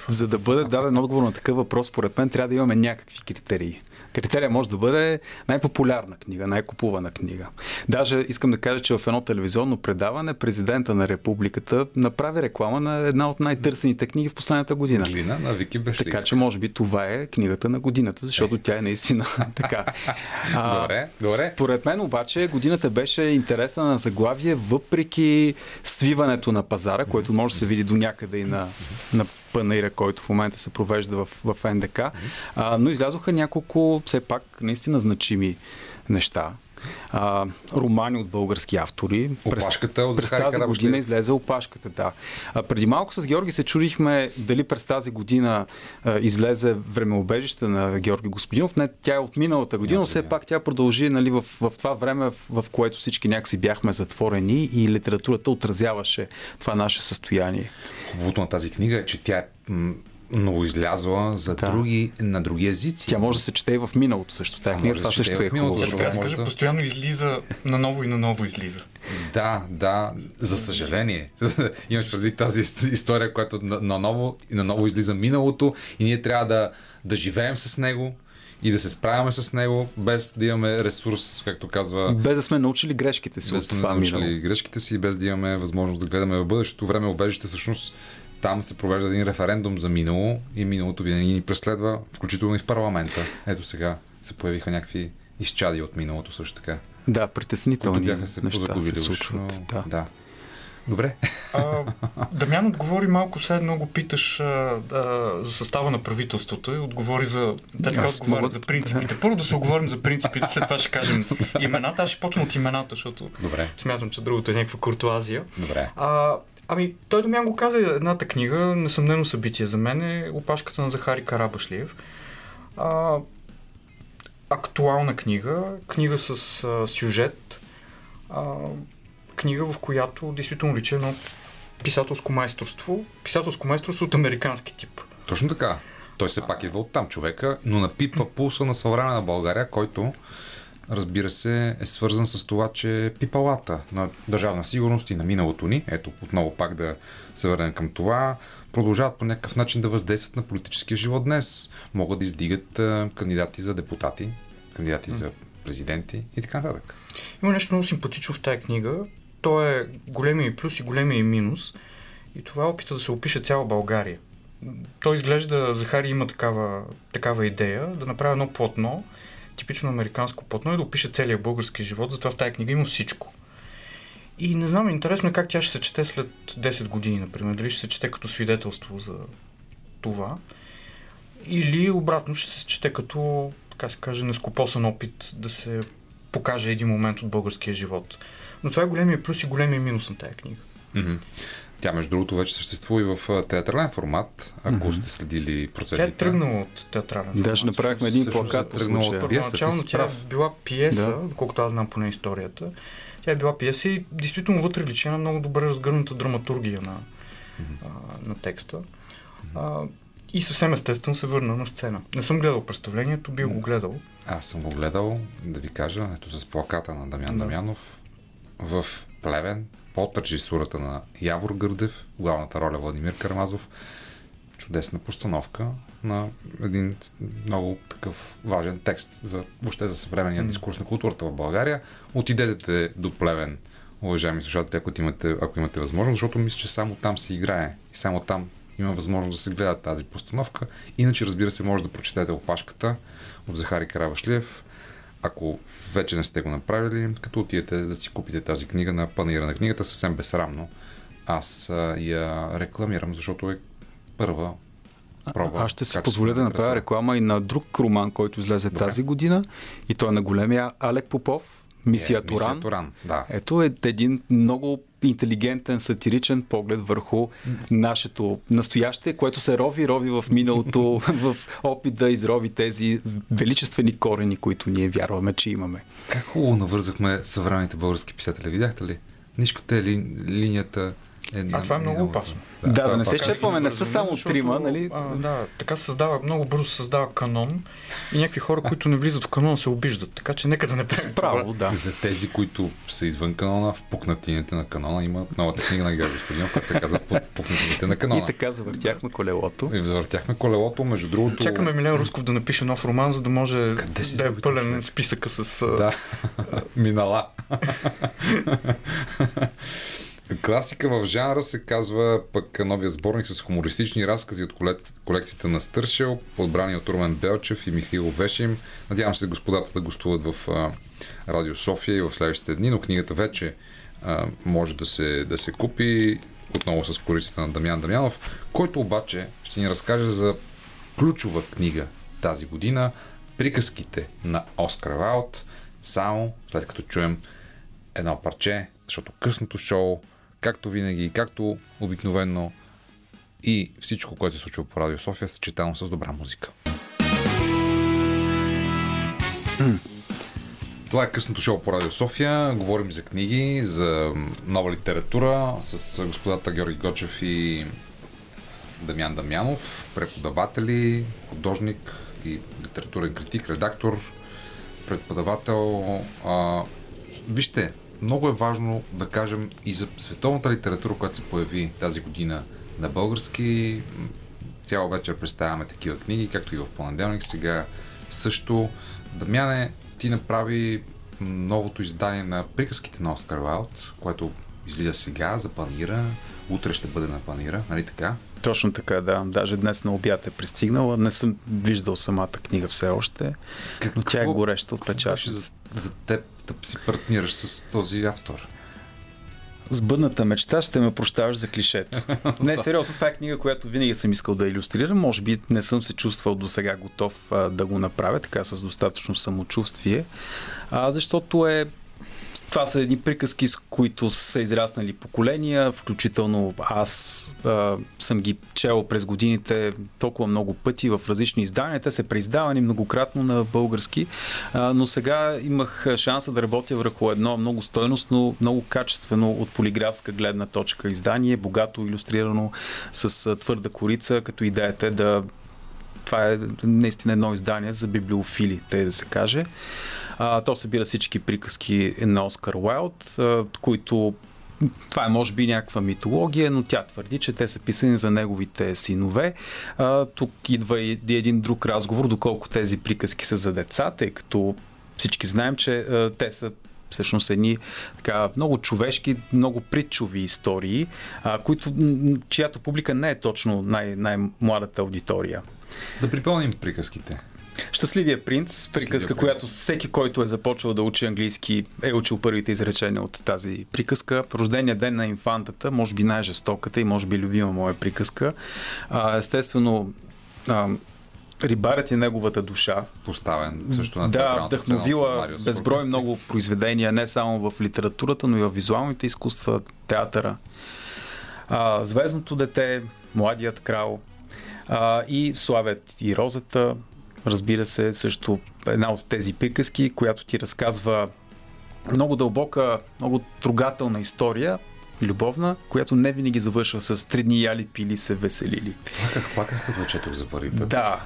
За да бъде даден отговор на такъв въпрос, според мен трябва да имаме някакви критерии. Критерия може да бъде най-популярна книга, най-купувана книга. Даже искам да кажа, че в едно телевизионно предаване президента на републиката направи реклама на една от най-търсените книги в последната година. Глина на Вики Бешлинска. Така че може би това е книгата на годината, защото тя е наистина така. Добре. Според мен обаче годината беше интересна на заглавие, въпреки свиването на пазара, което може да се види до някъде и на панаира, който в момента се провежда в НДК, но излязоха няколко все пак наистина значими неща. Романи от български автори. Опашката от Захари Карабашлиев. През тази година излезе Опашката, да. Преди малко с Георги се чудихме дали през тази година излезе Времеобежище на Георги Господинов. Не, тя е от миналата година, но все пак тя продължи, нали, в това време, в което всички някакси бяхме затворени и литературата отразяваше това наше състояние. Хубавото на тази книга е, че тя е новоизлязла на други езици. Тя може да се чете и в миналото също. Това също е хубаво. Тя постоянно излиза на ново и на ново излиза. Да, за съжаление. Имаш преди тази история, която на ново и на ново излиза миналото и ние трябва да живеем с него и да се справяме с него, без да имаме ресурс, както казва... Без да сме научили грешките си от това минало. Без да сме научили грешките си, без да имаме възможност да гледаме в бъдещето. Времеобежище всъщност там се провежда един референдум за минало и миналото винаги ни преследва, включително и в парламента. Ето сега се появиха някакви изчадия от миналото също така. Да, притеснителни бяха се неща се случват. Но... Да. Добре. Дамян отговори малко, след много питаш за състава на правителството и отговори за... Отговарят за принципите. Първо да се оговорим за принципите, след това ще кажем имената. Аз ще почвам от имената, защото смятам, че другото е някаква куртуазия. Добре. Той Дамян го каза, едната книга, несъмнено събитие за мен е Опашката на Захари Карабашлиев. Актуална книга с сюжет, книга, в която действително личи едно писателско майсторство от американски тип. Точно така. Той все пак идва от там човека, но напипва пулса на съвременна България, който, разбира се, е свързан с това, че пипалата на държавна сигурност и на миналото ни, ето отново пак да се върнем към това, продължават по някакъв начин да въздействат на политическия живот днес. Могат да издигат кандидати за депутати, кандидати за президенти и така нататък. Има нещо много симпатично в тая книга. То е големия и плюс и големия и минус. И това е опита да се опише цяла България. Той изглежда, Захари има такава идея, да направи едно платно, типично американско платно и да опише целия български живот, затова в тая книга има всичко. И не знам, интересно е как тя ще се чете след 10 години, например. Дали ще се чете като свидетелство за това, или обратно ще се чете като, така се каже, нескопосан опит да се покаже един момент от българския живот. Но това е големия плюс и големия минус на тая книга. Тя, между другото, вече съществува и в театрален формат, ако сте следили процесите. Тя е тръгнала от театрален формат. Даже направихме един плакат по случая. Първоначално тя е била пиеса, колкото аз знам поне историята. Тя е била пиеса и действително вътре личи една много добре разгърната драматургия на текста. И съвсем естествено се върна на сцена. Не съм гледал представлението, бил го гледал. Аз съм го гледал, да ви кажа, ето с плаката на Дамян Дамянов в Плевен, под режисурата на Явор Гърдев, главната роля Владимир Кармазов. чудесна постановка на един много такъв важен текст за, въобще за съвременния дискурс на културата в България. Отидете до Плевен, уважаеми слушатели, ако имате възможност, защото мисля, че само там се играе и само там има възможност да се гледа тази постановка. Иначе, разбира се, може да прочетете опашката от Захари Карабашлиев, ако вече не сте го направили, като отидете да си купите тази книга на Панаира на книгата, съвсем безсрамно. Аз я рекламирам, защото е първа проба. Аз ще си позволя да направя реклама и на друг роман, който излезе тази година, и той е на големия Алек Попов, Мисия Туран. Да. Ето е един много интелигентен, сатиричен поглед върху нашето настояще, което се рови в миналото, в опит да изрови тези величествени корени, които ние вярваме, че имаме. Как хубаво навързахме съвременните български писатели, видяхте ли? Нишката е линията... това е много опасно. Да, не се изчерпваме, не са само трима, нали? Така много бързо създава канон и някакви хора, които не влизат в канона, се обиждат. Така че нека да не писаме право, да. За тези, които са извън канона, в пукнатините на канона има новата книга на Георги Господинов, която се казва "Пукнатините на канона". И така завъртяхме колелото. Между другото... Чакаме Милен Русков да напише нов роман, за да може да е пълен списъка с... Да, минала. Класика в жанра се казва пък новия сборник с хумористични разкази от колекцията на Стършел, подбрани от Румен Белчев и Михаил Вешим. Надявам се господата да гостуват в Радио София и в следващите дни, но книгата вече може да се купи отново с корицата на Дамян Дамянов, който обаче ще ни разкаже за ключова книга тази година, Приказките на Оскар Вайлд, само след като чуем едно парче, защото късното шоу, както винаги, както обикновено, и всичко, което се случва по Радио София, съчетано с добра музика. Това е късното шоу по Радио София. Говорим за книги, за нова литература с господата Георги Гочев и Дамян Дамянов, преподаватели, художник и литературен критик, редактор, преподавател. Вижте, много е важно да кажем и за световната литература, която се появи тази година на български. Цяла вечер представяме такива книги, както и в понеделник. Сега също. Дамяне, ти направи новото издание на Приказките на Оскар Вайлд, което излиза сега за Панаира. Утре ще бъде на Панаира, нали така? Точно така, да. Даже днес на обяд е пристигнала. Не съм виждал самата книга все още, но тя е гореща от печата. За теб да си партнираш с този автор? Сбъдната мечта, ще ме прощаваш за клишето. Не, сериозно, това е книга, която винаги съм искал да илюстрирам. Може би не съм се чувствал до сега готов да го направя, така с достатъчно самочувствие, защото това са едни приказки, с които са израснали поколения, включително аз съм ги чел през годините толкова много пъти в различни издания. Те са преиздавани многократно на български, но сега имах шанса да работя върху едно много стойностно, много качествено от полиграфска гледна точка издание, богато илюстрирано с твърда корица, като идеята е да... Това е наистина едно издание за библиофили, тъй да се каже. То събира всички приказки на Оскар Уайлд, които... Това е може би някаква митология, но тя твърди, че те са писани за неговите синове. Тук идва и един друг разговор, доколко тези приказки са за децата, тъй като всички знаем, че те са всъщност едни така много човешки, много притчови истории, чиято публика не е точно най-младата аудитория. Да припомним приказките. Щастливия принц, приказка, която всеки, който е започвал да учи английски, е учил първите изречения от тази приказка. Рождения ден на инфантата, може би най-жестоката и може би любима моя приказка. Естествено, рибарят и неговата душа. Поставен също на театралната сцена. Да, вдъхновила безброй много произведения, не само в литературата, но и в визуалните изкуства, театъра. Звездното дете, младият крал, и Славят и розата, разбира се, също една от тези приказки, която ти разказва много дълбока, много трогателна история, любовна, която не винаги завършва с "три дни яли, пили, се веселили". Плаках, като четох за първи път. Да.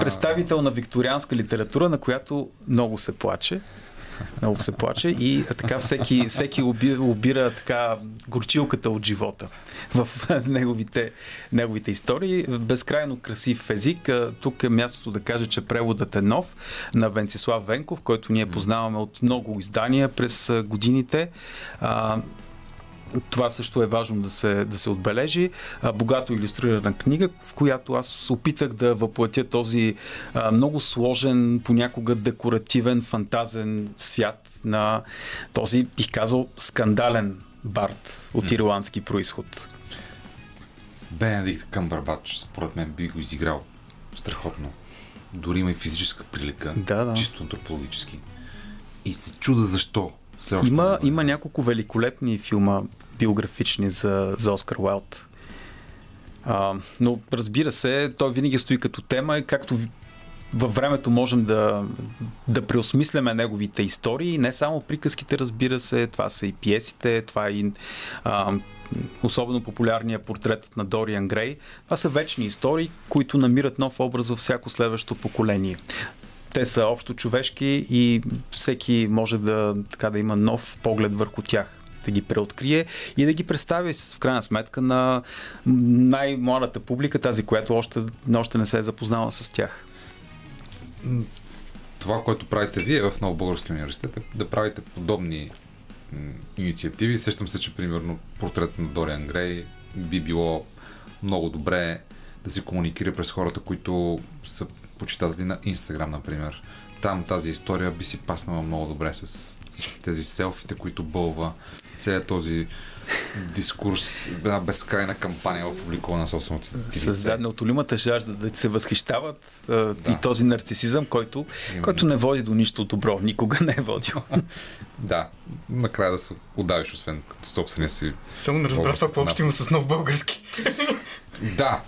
Представител на викторианска литература, на която много се плаче. Много се плаче и така всеки обира така горчилката от живота в неговите истории. Безкрайно красив език. Тук е мястото да кажа, че преводът е нов на Венцислав Венков, който ние познаваме от много издания през годините. Това също е важно да се отбележи. Богато илюстрирана книга, в която аз опитах да въплатя този много сложен, понякога декоративен, фантазен свят на този, бих казал, скандален бард от ирландски произход. Бенедикт Къмбърбач, според мен, би го изиграл страхотно. Дори има и физическа прилика, да. Чисто антропологически. И се чуда защо. Има няколко великолепни филма, биографични за Оскар Уайлд. Но разбира се, той винаги стои като тема, както във времето можем да преосмисляме неговите истории. Не само приказките, разбира се, това са и пиесите, това е и особено популярният портрет на Дориан Грей. Това са вечни истории, които намират нов образ във всяко следващо поколение. Те са общо човешки и всеки може да има нов поглед върху тях, да ги преоткрие и да ги представи в крайна сметка на най-младата публика, тази, която още не се е запознала с тях. Това, което правите вие в Нов български университет, е да правите подобни инициативи. Сещам се, че примерно портрет на Дориан Грей би било много добре да се комуникира през хората, които са почитатели на Инстаграм, например. Там тази история би си паснала много добре с тези селфите, които бълва. Целият този дискурс, една безкрайна кампания в публикуване на собственото си лице. Създадена от улимата жажда да се възхищават и този нарцисизъм, който не води до нищо добро. Никога не е водил. Да. Накрая да се удавиш, освен като собствения си... Само не разбрах това, общо има с Нов български. Да,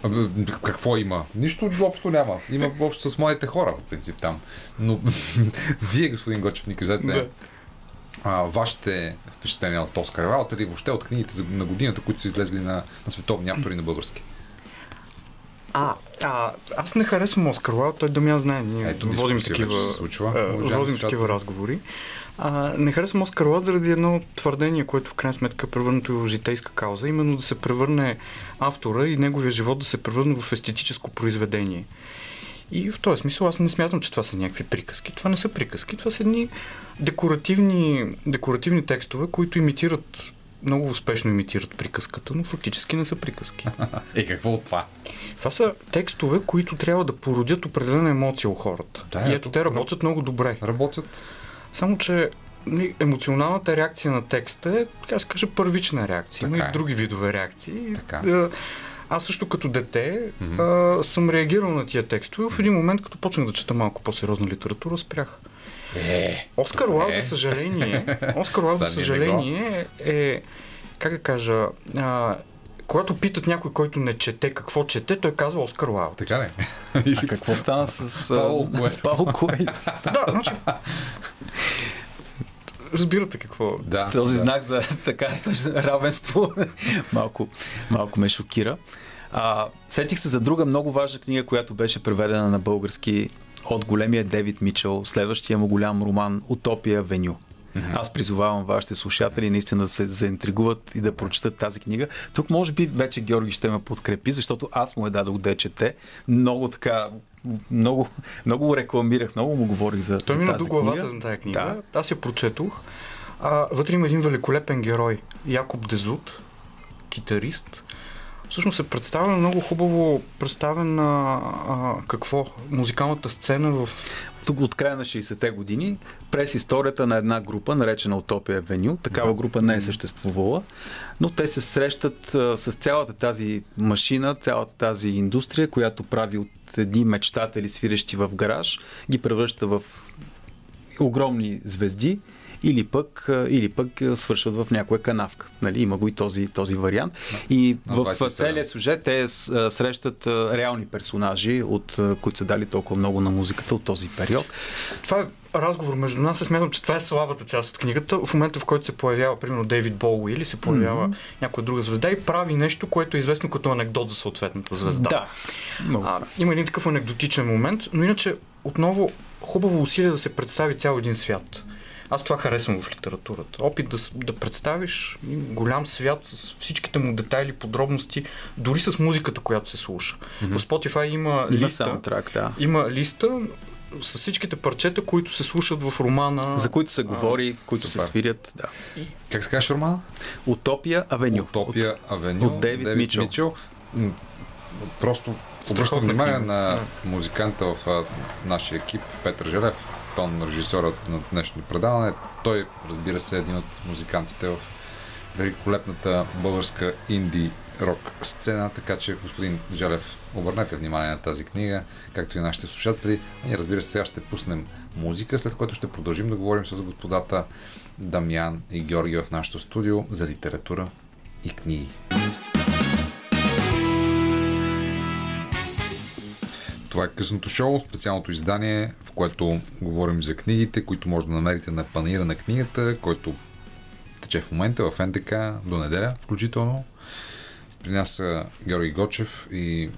какво има? Нищо общо няма. Има общо с младите хора, в принцип, там. Но вие, господин Гочев, ни кажете вашите впечатления от Оскар Уайлд или въобще от книгите на годината, които са излезли на световни автори на български? Аз не харесвам Оскар Уайлд, той да ми я знае. Ние водим такива разговори. Не харесвам Оскар Уайлд заради едно твърдение, което в крайна сметка е превърнато в житейска кауза, именно да се превърне автора и неговия живот да се превърне в естетическо произведение. И в този смисъл аз не смятам, че това са някакви приказки. Това не са приказки, това са едни декоративни текстове, които имитират, много успешно имитират приказката, но фактически не са приказки. И какво от това? Това са текстове, които трябва да породят определена емоция у хората. Да, и ето те работят много добре. Само, че емоционалната реакция на текста е, така се каже, първична реакция. Има и други видове реакции. Така. Аз също като дете съм реагирал на тия текстове. В един момент, като почнах да чета малко по-сериозна литература, спрях. Оскар Уайлд, за съжаление, е, как да кажа, когато питат някой, който не чете, какво чете, той казва Оскар Уайлд. Така не. А какво стана с Пауло Коелю? Да, значи... Разбирате какво. Да, този знак за така равенство малко ме шокира. Сетих се за друга много важна книга, която беше преведена на български от големия Дейвид Мичел, следващия му голям роман Утопия Веню. Аз призовавам вашите слушатели наистина да се заинтригуват и да прочетат тази книга. Тук може би вече Георги ще ме подкрепи, защото аз му я дадох да чете. Много рекламирах, много му говорих за тази книга. Той ми главата за тази книга. Да. Аз я прочетох. Вътре има един великолепен герой, Якоб Дезут, китарист. Всъщност е представен много хубаво, музикалната сцена в... Тук от края на 60-те години, през историята на една група, наречена Утопия Веню. Такава група не е съществувала, но те се срещат с цялата тази машина, цялата тази индустрия, която прави от едни мечтатели, свирещи в гараж, ги превръща в огромни звезди. Или пък свършват в някоя канавка. Нали? Има го и този вариант. И в целия сюжет те срещат реални персонажи, които са дали толкова много на музиката от този период. Това е разговор между нас. Смятам, че това е слабата част от книгата. В момента, в който се появява, примерно, Дейвид Боуи или се появява някоя друга звезда и прави нещо, което е известно като анекдот за съответната звезда. Да. Има един такъв анекдотичен момент, но иначе отново хубаво усилие да се представи цял един свят. Аз това харесвам в литературата. Опит да представиш голям свят с всичките му детайли, подробности, дори с музиката, която се слуша. В Spotify има листа с всичките парчета, които се слушат в романа. За които се говори, които се свирят. Да. Как се казваш романа? Утопия Авеню. От Дейвид Мичел. Просто обръщам внимание на музиканта в нашия екип, Петър Желев, тон режисьорът на днешното предаване. Той, разбира се, е един от музикантите в великолепната българска инди рок сцена, така че, господин Желев, обърнете внимание на тази книга, както и нашите слушатели. Ние, разбира се, сега ще пуснем музика, след което ще продължим да говорим с господата Дамян и Георги в нашото студио за литература и книги. Това е късното шоу, специалното издание, в което говорим за книгите, които може да намерите на панаира на книгата, който тече в момента в НДК до неделя, включително. При нас са Георги Гочев и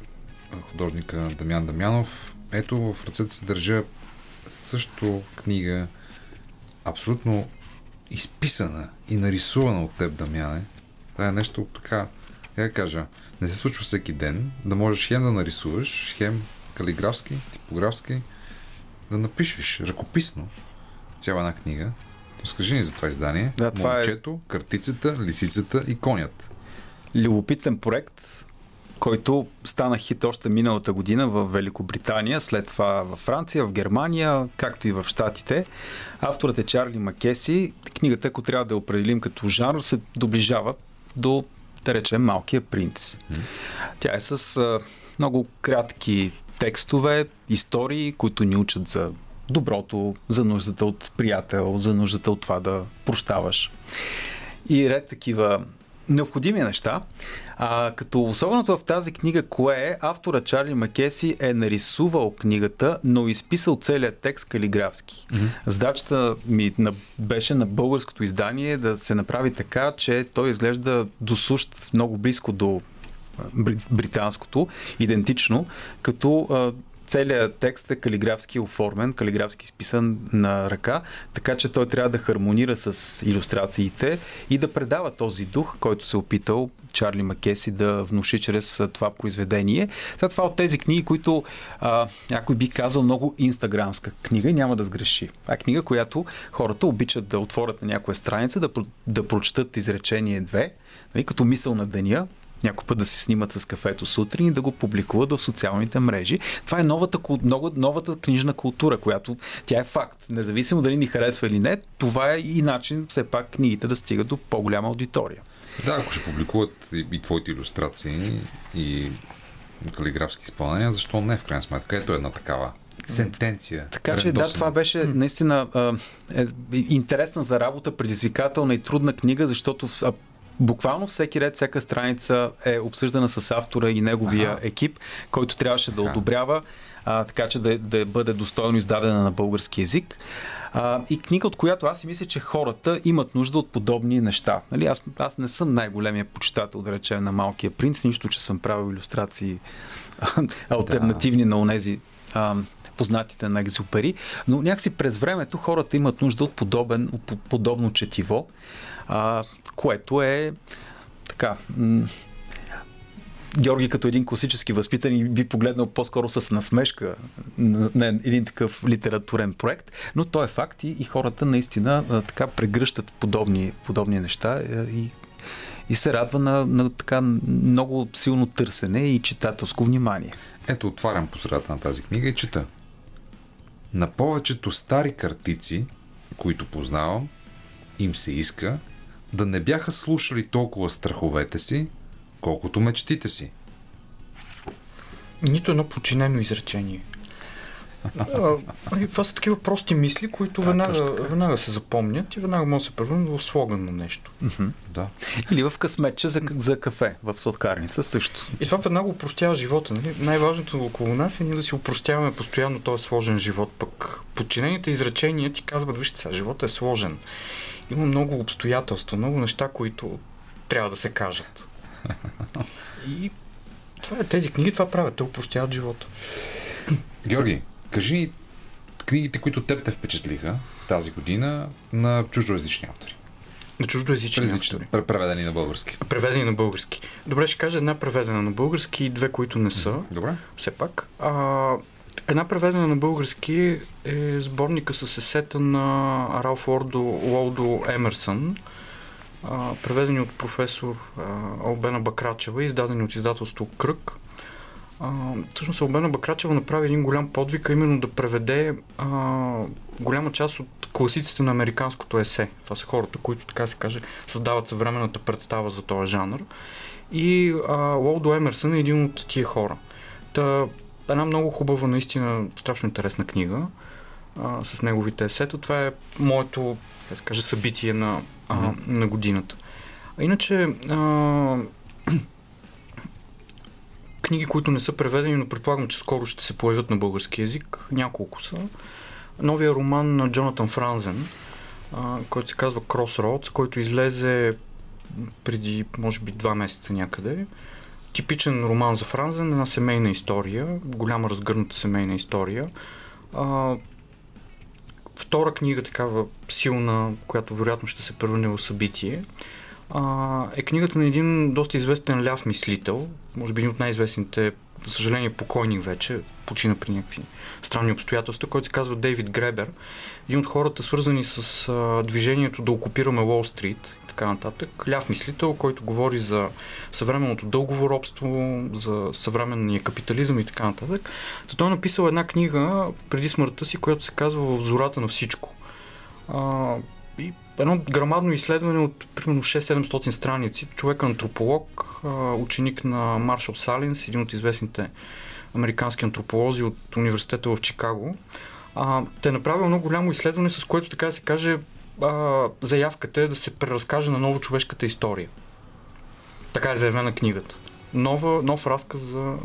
художника Дамян Дамянов. Ето, в ръцете се държа също книга, абсолютно изписана и нарисувана от теб, Дамяне. Това е нещо така, как да кажа, не се случва всеки ден, да можеш хем да нарисуваш, хем калиграфски, типографски, да напишеш ръкописно цяла една книга. Разкажи ни за това издание. Да, Момчето, картицата, лисицата и конят. Любопитен проект, който стана хит още миналата година в Великобритания, след това във Франция, в Германия, както и в Щатите. Авторът е Чарли Макеси. Книгата, ако трябва да я определим като жанр, се доближава до, да речем, Малкия принц. Тя е с много кратки текстове, истории, които ни учат за доброто, за нуждата от приятел, за нуждата от това да прощаваш. И ред такива необходими неща. Като особеното в тази книга, кое е, автора Чарли Макеси е нарисувал книгата, но изписал целият текст калиграфски. Задачата ми беше на българското издание да се направи така, че той изглежда досущ, много близко до британското, идентично, като целият текст е калиграфски оформен, калиграфски изписан на ръка, така че той трябва да хармонира с илюстрациите и да предава този дух, който се опитал Чарли Макеси да внуши чрез това произведение. След това от тези книги, които някой би казал много инстаграмска книга, няма да сгреши. Това е книга, която хората обичат да отворят на някоя страница, да прочетат изречение 2, нали, като мисъл на деня, някой път да се снимат с кафето сутрин и да го публикуват в социалните мрежи. Това е новата книжна култура, която тя е факт. Независимо дали ни харесва или не, това е и начин все пак книгите да стигат до по-голяма аудитория. Да, ако ще публикуват и твоите илюстрации и калиграфски изпълнения, защо не в крайна сметка? Ето една такава сентенция. Така че да, това беше наистина интересна за работа, предизвикателна и трудна книга, защото буквално всеки ред, всяка страница е обсъждана с автора и неговия екип, който трябваше да одобрява, така че да бъде достойно издадена на български език. И книга, от която аз си мисля, че хората имат нужда от подобни неща. Нали? Аз не съм най-големия почитател, да речем, на Малкия принц, нищо, че съм правил илюстрации алтернативни на онези познатите на Екзюпери, но някакси през времето хората имат нужда от подобно четиво, което е така. Георги като един класически възпитаник би погледнал по-скоро с насмешка на един такъв литературен проект, но той е факт и хората наистина така прегръщат подобни неща и се радва на така много силно търсене и читателско внимание. Ето, отварям по средата на тази книга и чета. На повечето стари картици, които познавам, им се иска да не бяха слушали толкова страховете си, колкото мечтите си. Нито едно подчинено изречение. Това са такива прости мисли, които веднага се запомнят и веднага може да се превърнат в слоган на нещо. Или в късметче за кафе в сладкарница също. И това веднага упростява живота. Нали? Най-важното около нас е ние да си упростяваме постоянно този сложен живот. Пък подчинените изречения ти казват, вижте сега, живота е сложен. Има много обстоятелства, много неща, които трябва да се кажат. И това е, тези книги това правят, те упростяват живота. Георги, кажи ни книгите, които теб те впечатлиха тази година на чуждоязични автори? На чуждоязични автори. Преведени на български. Преведени на български. Добре, ще кажа една преведена на български и две, които не са. Добре. Все пак. Една преведена на български е сборника с есета на Ралф Уолдо Емерсън, преведени от професор Албена Бакрачева, издадени от издателство Кръг. Всъщност Албена Бакрачева направи един голям подвиг, именно да преведе голяма част от класиците на американското есе. Това са хората, които, така се каже, създават съвременната представа за този жанр. И Уолдо Емерсън е един от тия хора. Една много хубава, наистина страшно интересна книга с неговите есета. Това е моето, да се каже, събитие на, на годината. А иначе книги, които не са преведени, но предполагам, че скоро ще се появят на български език. Няколко са. Новия роман на Джонатан Франзен, който се казва Crossroads, който излезе преди, може би, 2 месеца някъде. Типичен роман за Франзен, една семейна история, голяма разгърната семейна история. Втора книга, такава силна, която вероятно ще се превърне в събитие, е книгата на един доста известен ляв мислител, може би един от най-известните, за съжаление покойник вече, почина при някакви странни обстоятелства, който се казва Дейвид Гребер, един от хората, свързани с движението да окупираме Уолстрит, така нататък. Ляв мислител, който говори за съвременното дълговоробство, за съвременния капитализъм и така нататък. За той е написал една книга преди смъртта си, която се казва "В зората на всичко". И едно грамадно изследване от примерно 600-700 страници. Човек антрополог, ученик на Маршал Салинс, един от известните американски антрополози от университета в Чикаго. Те е направил много голямо изследване, с което, така се каже, заявката е да се преразкаже на ново човешката история. Така е заявена книгата. Нов разказ за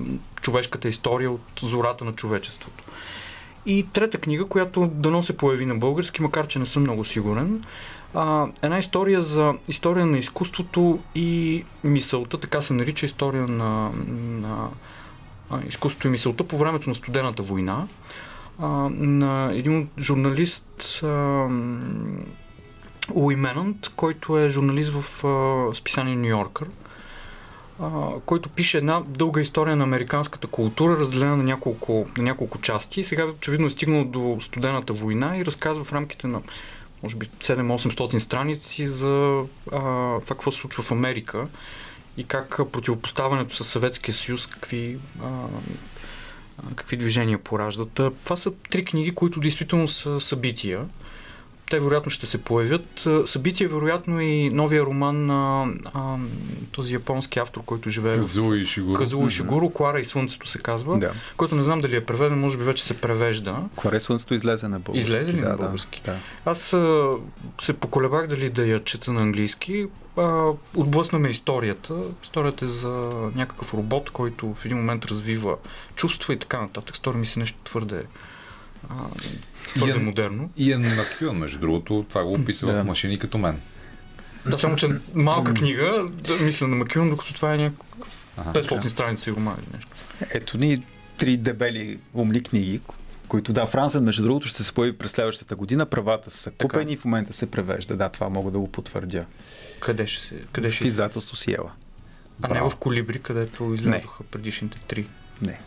човешката история от зората на човечеството. И трета книга, която дано се появи на български, макар че не съм много сигурен. Една история за история на изкуството и мисълта, така се нарича история на изкуството и мисълта по времето на Студената война. На един журналист Луи Менант, който е журналист в списание Ню Йоркър, който пише една дълга история на американската култура, разделена на няколко части. И сега очевидно е стигнал до Студената война и разказва в рамките на, може би, 700-800 страници за това какво се случва в Америка и как противопоставянето със Съветския съюз, какви движения пораждат. Това са 3 книги, които действително са събития. Те вероятно ще се появят. Събитие вероятно и новия роман на този японски автор, който живее Казуо Ишигуро. Казуо Ишигуро, "Коара и слънцето" се казва, да. Който не знам дали е преведен, може би вече се превежда. "Коара и слънцето" излезе на български. Излезе ли на български? Да. Аз се поколебах дали да я чета на английски. Отблъснаме историята. Историята е за някакъв робот, който в един момент развива чувства и така нататък. Стори ми се нещо твърде модерно. Иен Макюан, между другото, това го описва в "Машини като мен". Да, само че малка книга, мисля на Макюан, докато това е някакъв 500 страници роман или нещо. Ето ни 3 дебели умни книги, които, да, Франзен, между другото, ще се появи през следващата година. Правата са купени и в момента се превежда. Да, това мога да го потвърдя. Къде ще? В издателство Сиела. Не в Колибри, където излязоха предишните 3. Не.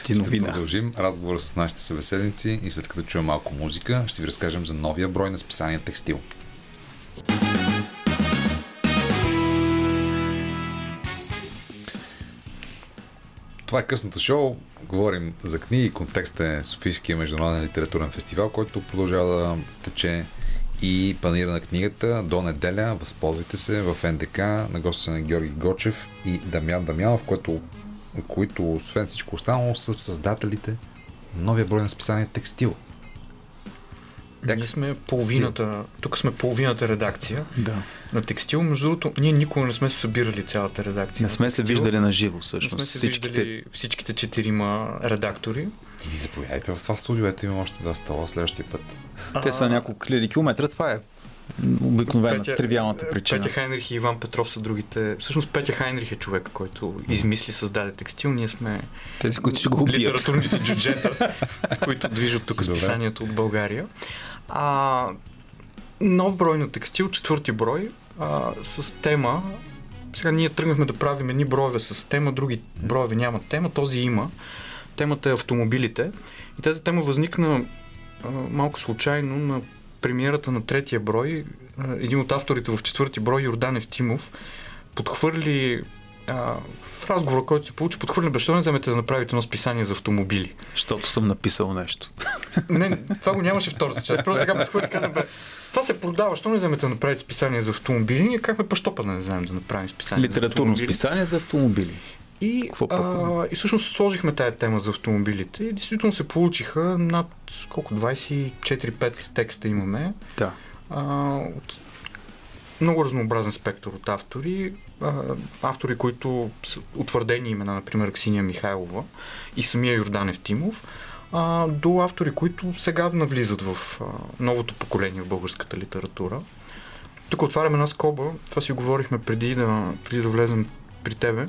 Ще продължим разговора с нашите събеседници и след като чуем малко музика, ще ви разкажем за новия брой на списание "Текстил". Това е късното шоу. Говорим за книги. Контекстът е Софийския международен литературен фестивал, който продължава да тече и панира на книгата до неделя. Възползвайте се в НДК. На гости са на Георги Гочев и Дамян Дамянов, които освен всичко останало са създателите новия брой на списание "Текстил". Ние сме половината, тук сме половината редакция на "Текстил". Между другото, ние никога не сме се събирали цялата редакция. Не сме се виждали на живо, всъщност. Не сме се виждали всичките 4 редактори. И заповядайте в това студио, ето имам още 2 стола следващия път. Те са няколко хиляди километра, това е обикновена, тривиалната причина. Петя Хайнрих и Иван Петров са другите. Всъщност Петя Хайнрих е човек, който измисли, създаде текстил. Ние сме тези, които ще го убият. Литературните джуджета, които движат тук списанието от България. Нов брой на текстил, 4-ти брой, с тема. Сега ние тръгнахме да правим едни броеве с тема, други броеве нямат тема, този има. Темата е автомобилите. И тази тема възникна малко случайно на премиерата на 3-тия брой. Един от авторите в 4-ти брой, Йордан Евтимов, подхвърли в разговора, който се получи, защо не вземете да направите едно списание за автомобили? Защото съм написал нещо. Не, това го нямаше втората част. Просто така подхвърли, казвам, това се продава, защо не вземете да направите списание за автомобили? Ние как ме пащопа да не знаем да направим списание за автомобили? Литературно списание за автомобили. И всъщност сложихме тая тема за автомобилите и действително се получиха над 24-5 текста имаме. Да. От много разнообразен спектър от автори. Автори, които са утвърдени имена, например Ксения Михайлова и самия Йордан Евтимов, до автори, които сега навлизат в новото поколение в българската литература. Тук отваряме една скоба, това си говорихме преди да влезем при тебе,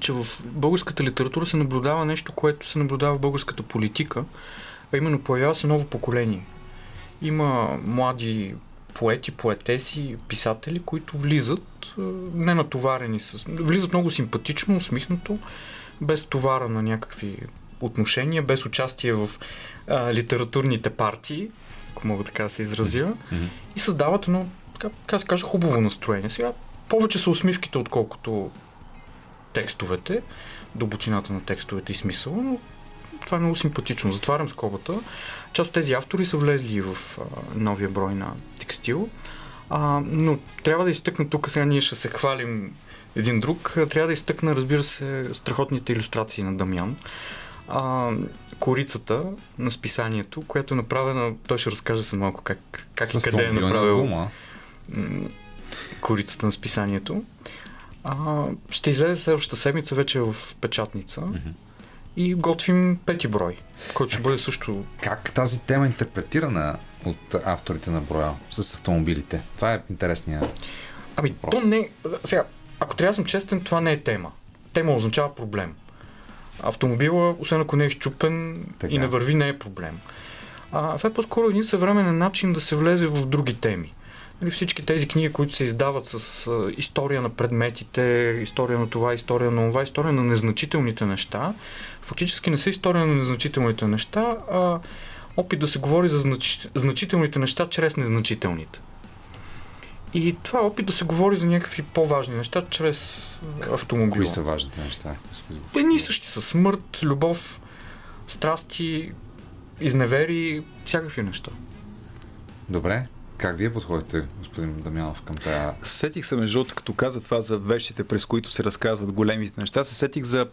че в българската литература се наблюдава нещо, което се наблюдава в българската политика, а именно появява се ново поколение. Има млади поети, поетеси, писатели, които влизат ненатоварени с... Влизат много симпатично, усмихнато, без товара на някакви отношения, без участие в литературните партии, ако мога така да се изразя, и създават едно, така се каже, хубаво настроение. Сега повече са усмивките, отколкото текстовете, дълбочината на текстовете и смисъла, но това е много симпатично. Затварям скобата. Част от тези автори са влезли и в новия брой на текстил, но трябва да изтъкна тук, сега ние ще се хвалим един друг, трябва да изтъкна, разбира се, страхотните илюстрации на Дамян. Корицата на списанието, която е направена, той ще разкаже се малко как и къде е направил корицата на списанието. Ще излезе следващата седмица, вече е в печатница, и готвим 5-ти брой, който ще бъде също... Как тази тема е интерпретирана от авторите на броя с автомобилите? Това е интересния въпрос. Сега, ако трябва да съм честен, това не е тема. Тема означава проблем. Автомобила, освен ако не е изчупен и не върви, не е проблем. Това е по-скоро един съвременен начин да се влезе в други теми. Всички тези книги, които се издават с история на предметите, история на това, история на това, история на незначителните неща, фактически не са история на незначителните неща, а опит да се говори за значителните неща чрез незначителните. И това е опит да се говори за някакви по-важни неща чрез автомобила. Кои са важните неща? Едни и същи са смърт, любов, страсти, изневери, всякакви неща. Добре. Как вие подходите, господин Дамянов, към тая? Сетих се, между другото, като каза това за вещите, през които се разказват големите неща, се сетих за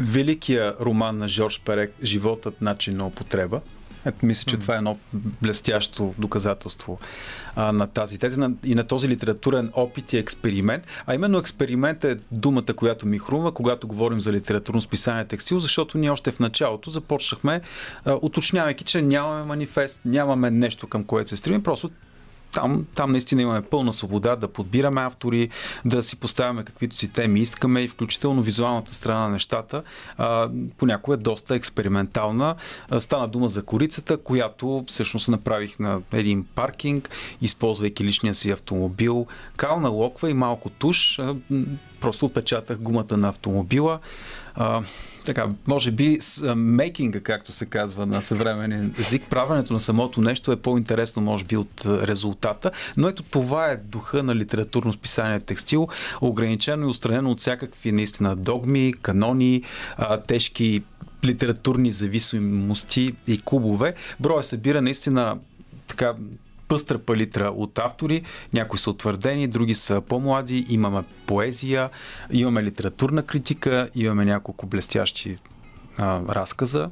великия роман на Жорж Перек „Животът, начин на употреба“. Ето, мисля, че това е едно блестящо доказателство на тази теза и на този литературен опит и експеримент. А именно експеримент е думата, която ми хрумва, когато говорим за литературно списание текстил, защото ние още в началото започнахме, уточнявайки, че нямаме манифест, нямаме нещо към което се стремим, просто Там наистина имаме пълна свобода да подбираме автори, да си поставяме каквито си теми искаме и включително визуалната страна на нещата понякога е доста експериментална. Стана дума за корицата, която всъщност направих на един паркинг, използвайки личния си автомобил, кална локва и малко туш. Просто отпечатах гумата на автомобила. Така, може би мейкинга, както се казва на съвременен език, правенето на самото нещо е по-интересно, може би, от резултата. Но ето това е духа на литературно списание текстил, ограничено и отстранено от всякакви наистина догми, канони, тежки литературни зависимости и клубове. Броя събира наистина така пъстра палитра от автори, някои са утвърдени, други са по-млади, имаме поезия, имаме литературна критика, имаме няколко блестящи разказа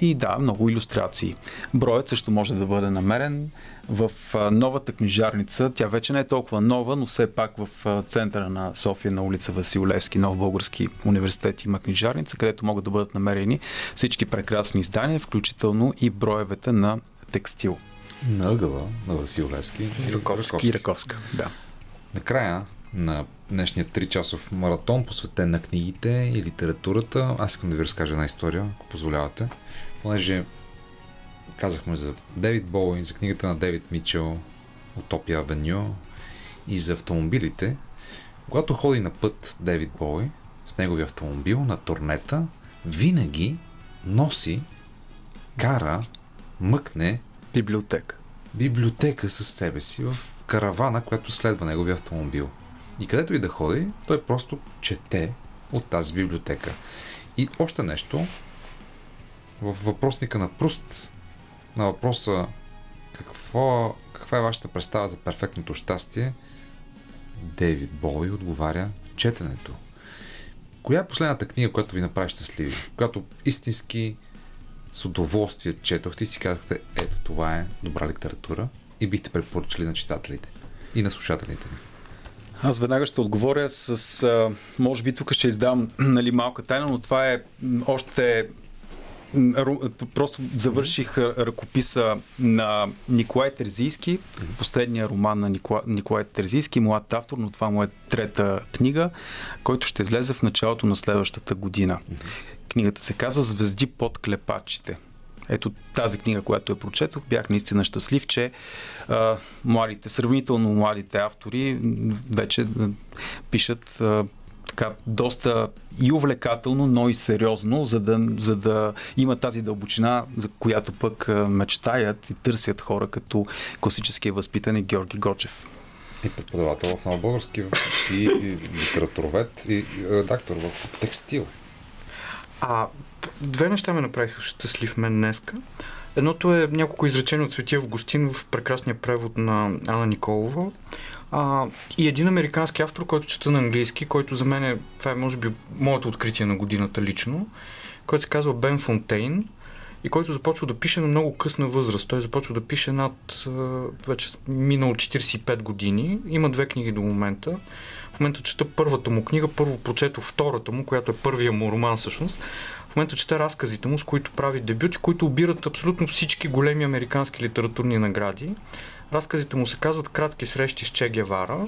и да, много илюстрации. Броят също може да бъде намерен в новата книжарница. Тя вече не е толкова нова, но все пак в центъра на София, на улица Васил Левски, Нов български университет, има книжарница, където могат да бъдат намерени всички прекрасни издания, включително и броевете на текстил. на ъгъла на Василевски и Раковски. Раковска, да. Накрая на днешния 3-часов маратон, посветен на книгите и литературата, аз искам да ви разкажа една история, ако позволявате. Понеже казахме за Дейвид Боуи, за книгата на Дейвид Мичел "Утопия Авеню" и за автомобилите. Когато ходи на път Дейвид Боуи с неговия автомобил на турнета, винаги носи, кара, мъкне библиотека със себе си в каравана, която следва неговия автомобил. И където и да ходи, той просто чете от тази библиотека. И още нещо, в въпросника на Пруст, на въпроса каква е вашата представа за перфектното щастие, Дейвид Боуи отговаря: четенето. Коя е последната книга, която ви направи щастливи? Която истински с удоволствие четохте и си казахте: ето това е добра литература, и бихте препоръчали на читателите и на слушателите ни? Аз веднага ще отговоря с... Може би тук ще издам малка тайна, но това е още... Просто завърших ръкописа на Николай Терзийски, последния роман на Николай Терзийски, млад автор, но това му е трета книга, който ще излезе в началото на следващата година. Книгата се казва "Звезди под клепачите". Ето тази книга, която я прочетох, бях наистина щастлив, че сравнително младите автори вече пишат така доста и увлекателно, но и сериозно, за да има тази дълбочина, за която пък мечтаят и търсят хора като класическия възпитан Георги Гочев. И преподавател в Новобългарски, и литературовед, и редактор в "Текстил". Две неща ме направиха щастлив мен днеска. Едното е няколко изречения от Свети Августин в прекрасния превод на Ана Николова. И един американски автор, който чета на английски, който за мен е, това е може би моето откритие на годината лично, който се казва Бен Фонтейн и който започва да пише на много късна възраст. Той започва да пише вече минало 45 години. Има две книги до момента. В момента чета първата му книга, първо прочетох втората му, която е първия му роман всъщност. В момента чета разказите му, с които прави дебют, които обират абсолютно всички големи американски литературни награди. Разказите му се казват "Кратки срещи с Че Гевара"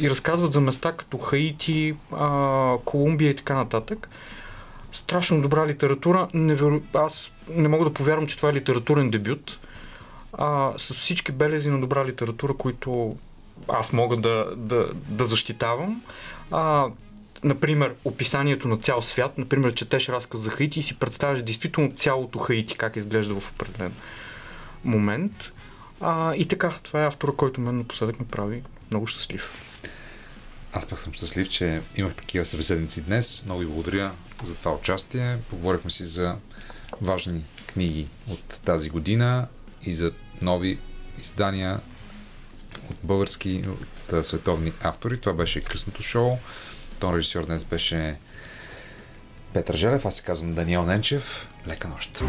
и разказват за места като Хаити, Колумбия и така нататък. Страшно добра литература. Аз не мога да повярвам, че това е литературен дебют. С всички белези на добра литература, които аз мога да защитавам. Например, описанието на цял свят. Например, четеш разказ за Хаити и си представяш действително цялото Хаити, как изглежда в определен момент. И така, това е автора, който мен напоследък ме прави много щастлив. Аз пък съм щастлив, че имах такива събеседници днес. Много ви благодаря за това участие. Поговорихме си за важни книги от тази година и за нови издания от български, от световни автори. Това беше "Късното шоу". Тон режисьор днес беше Петър Желев. Аз се казвам Даниел Ненчев. Лека нощ!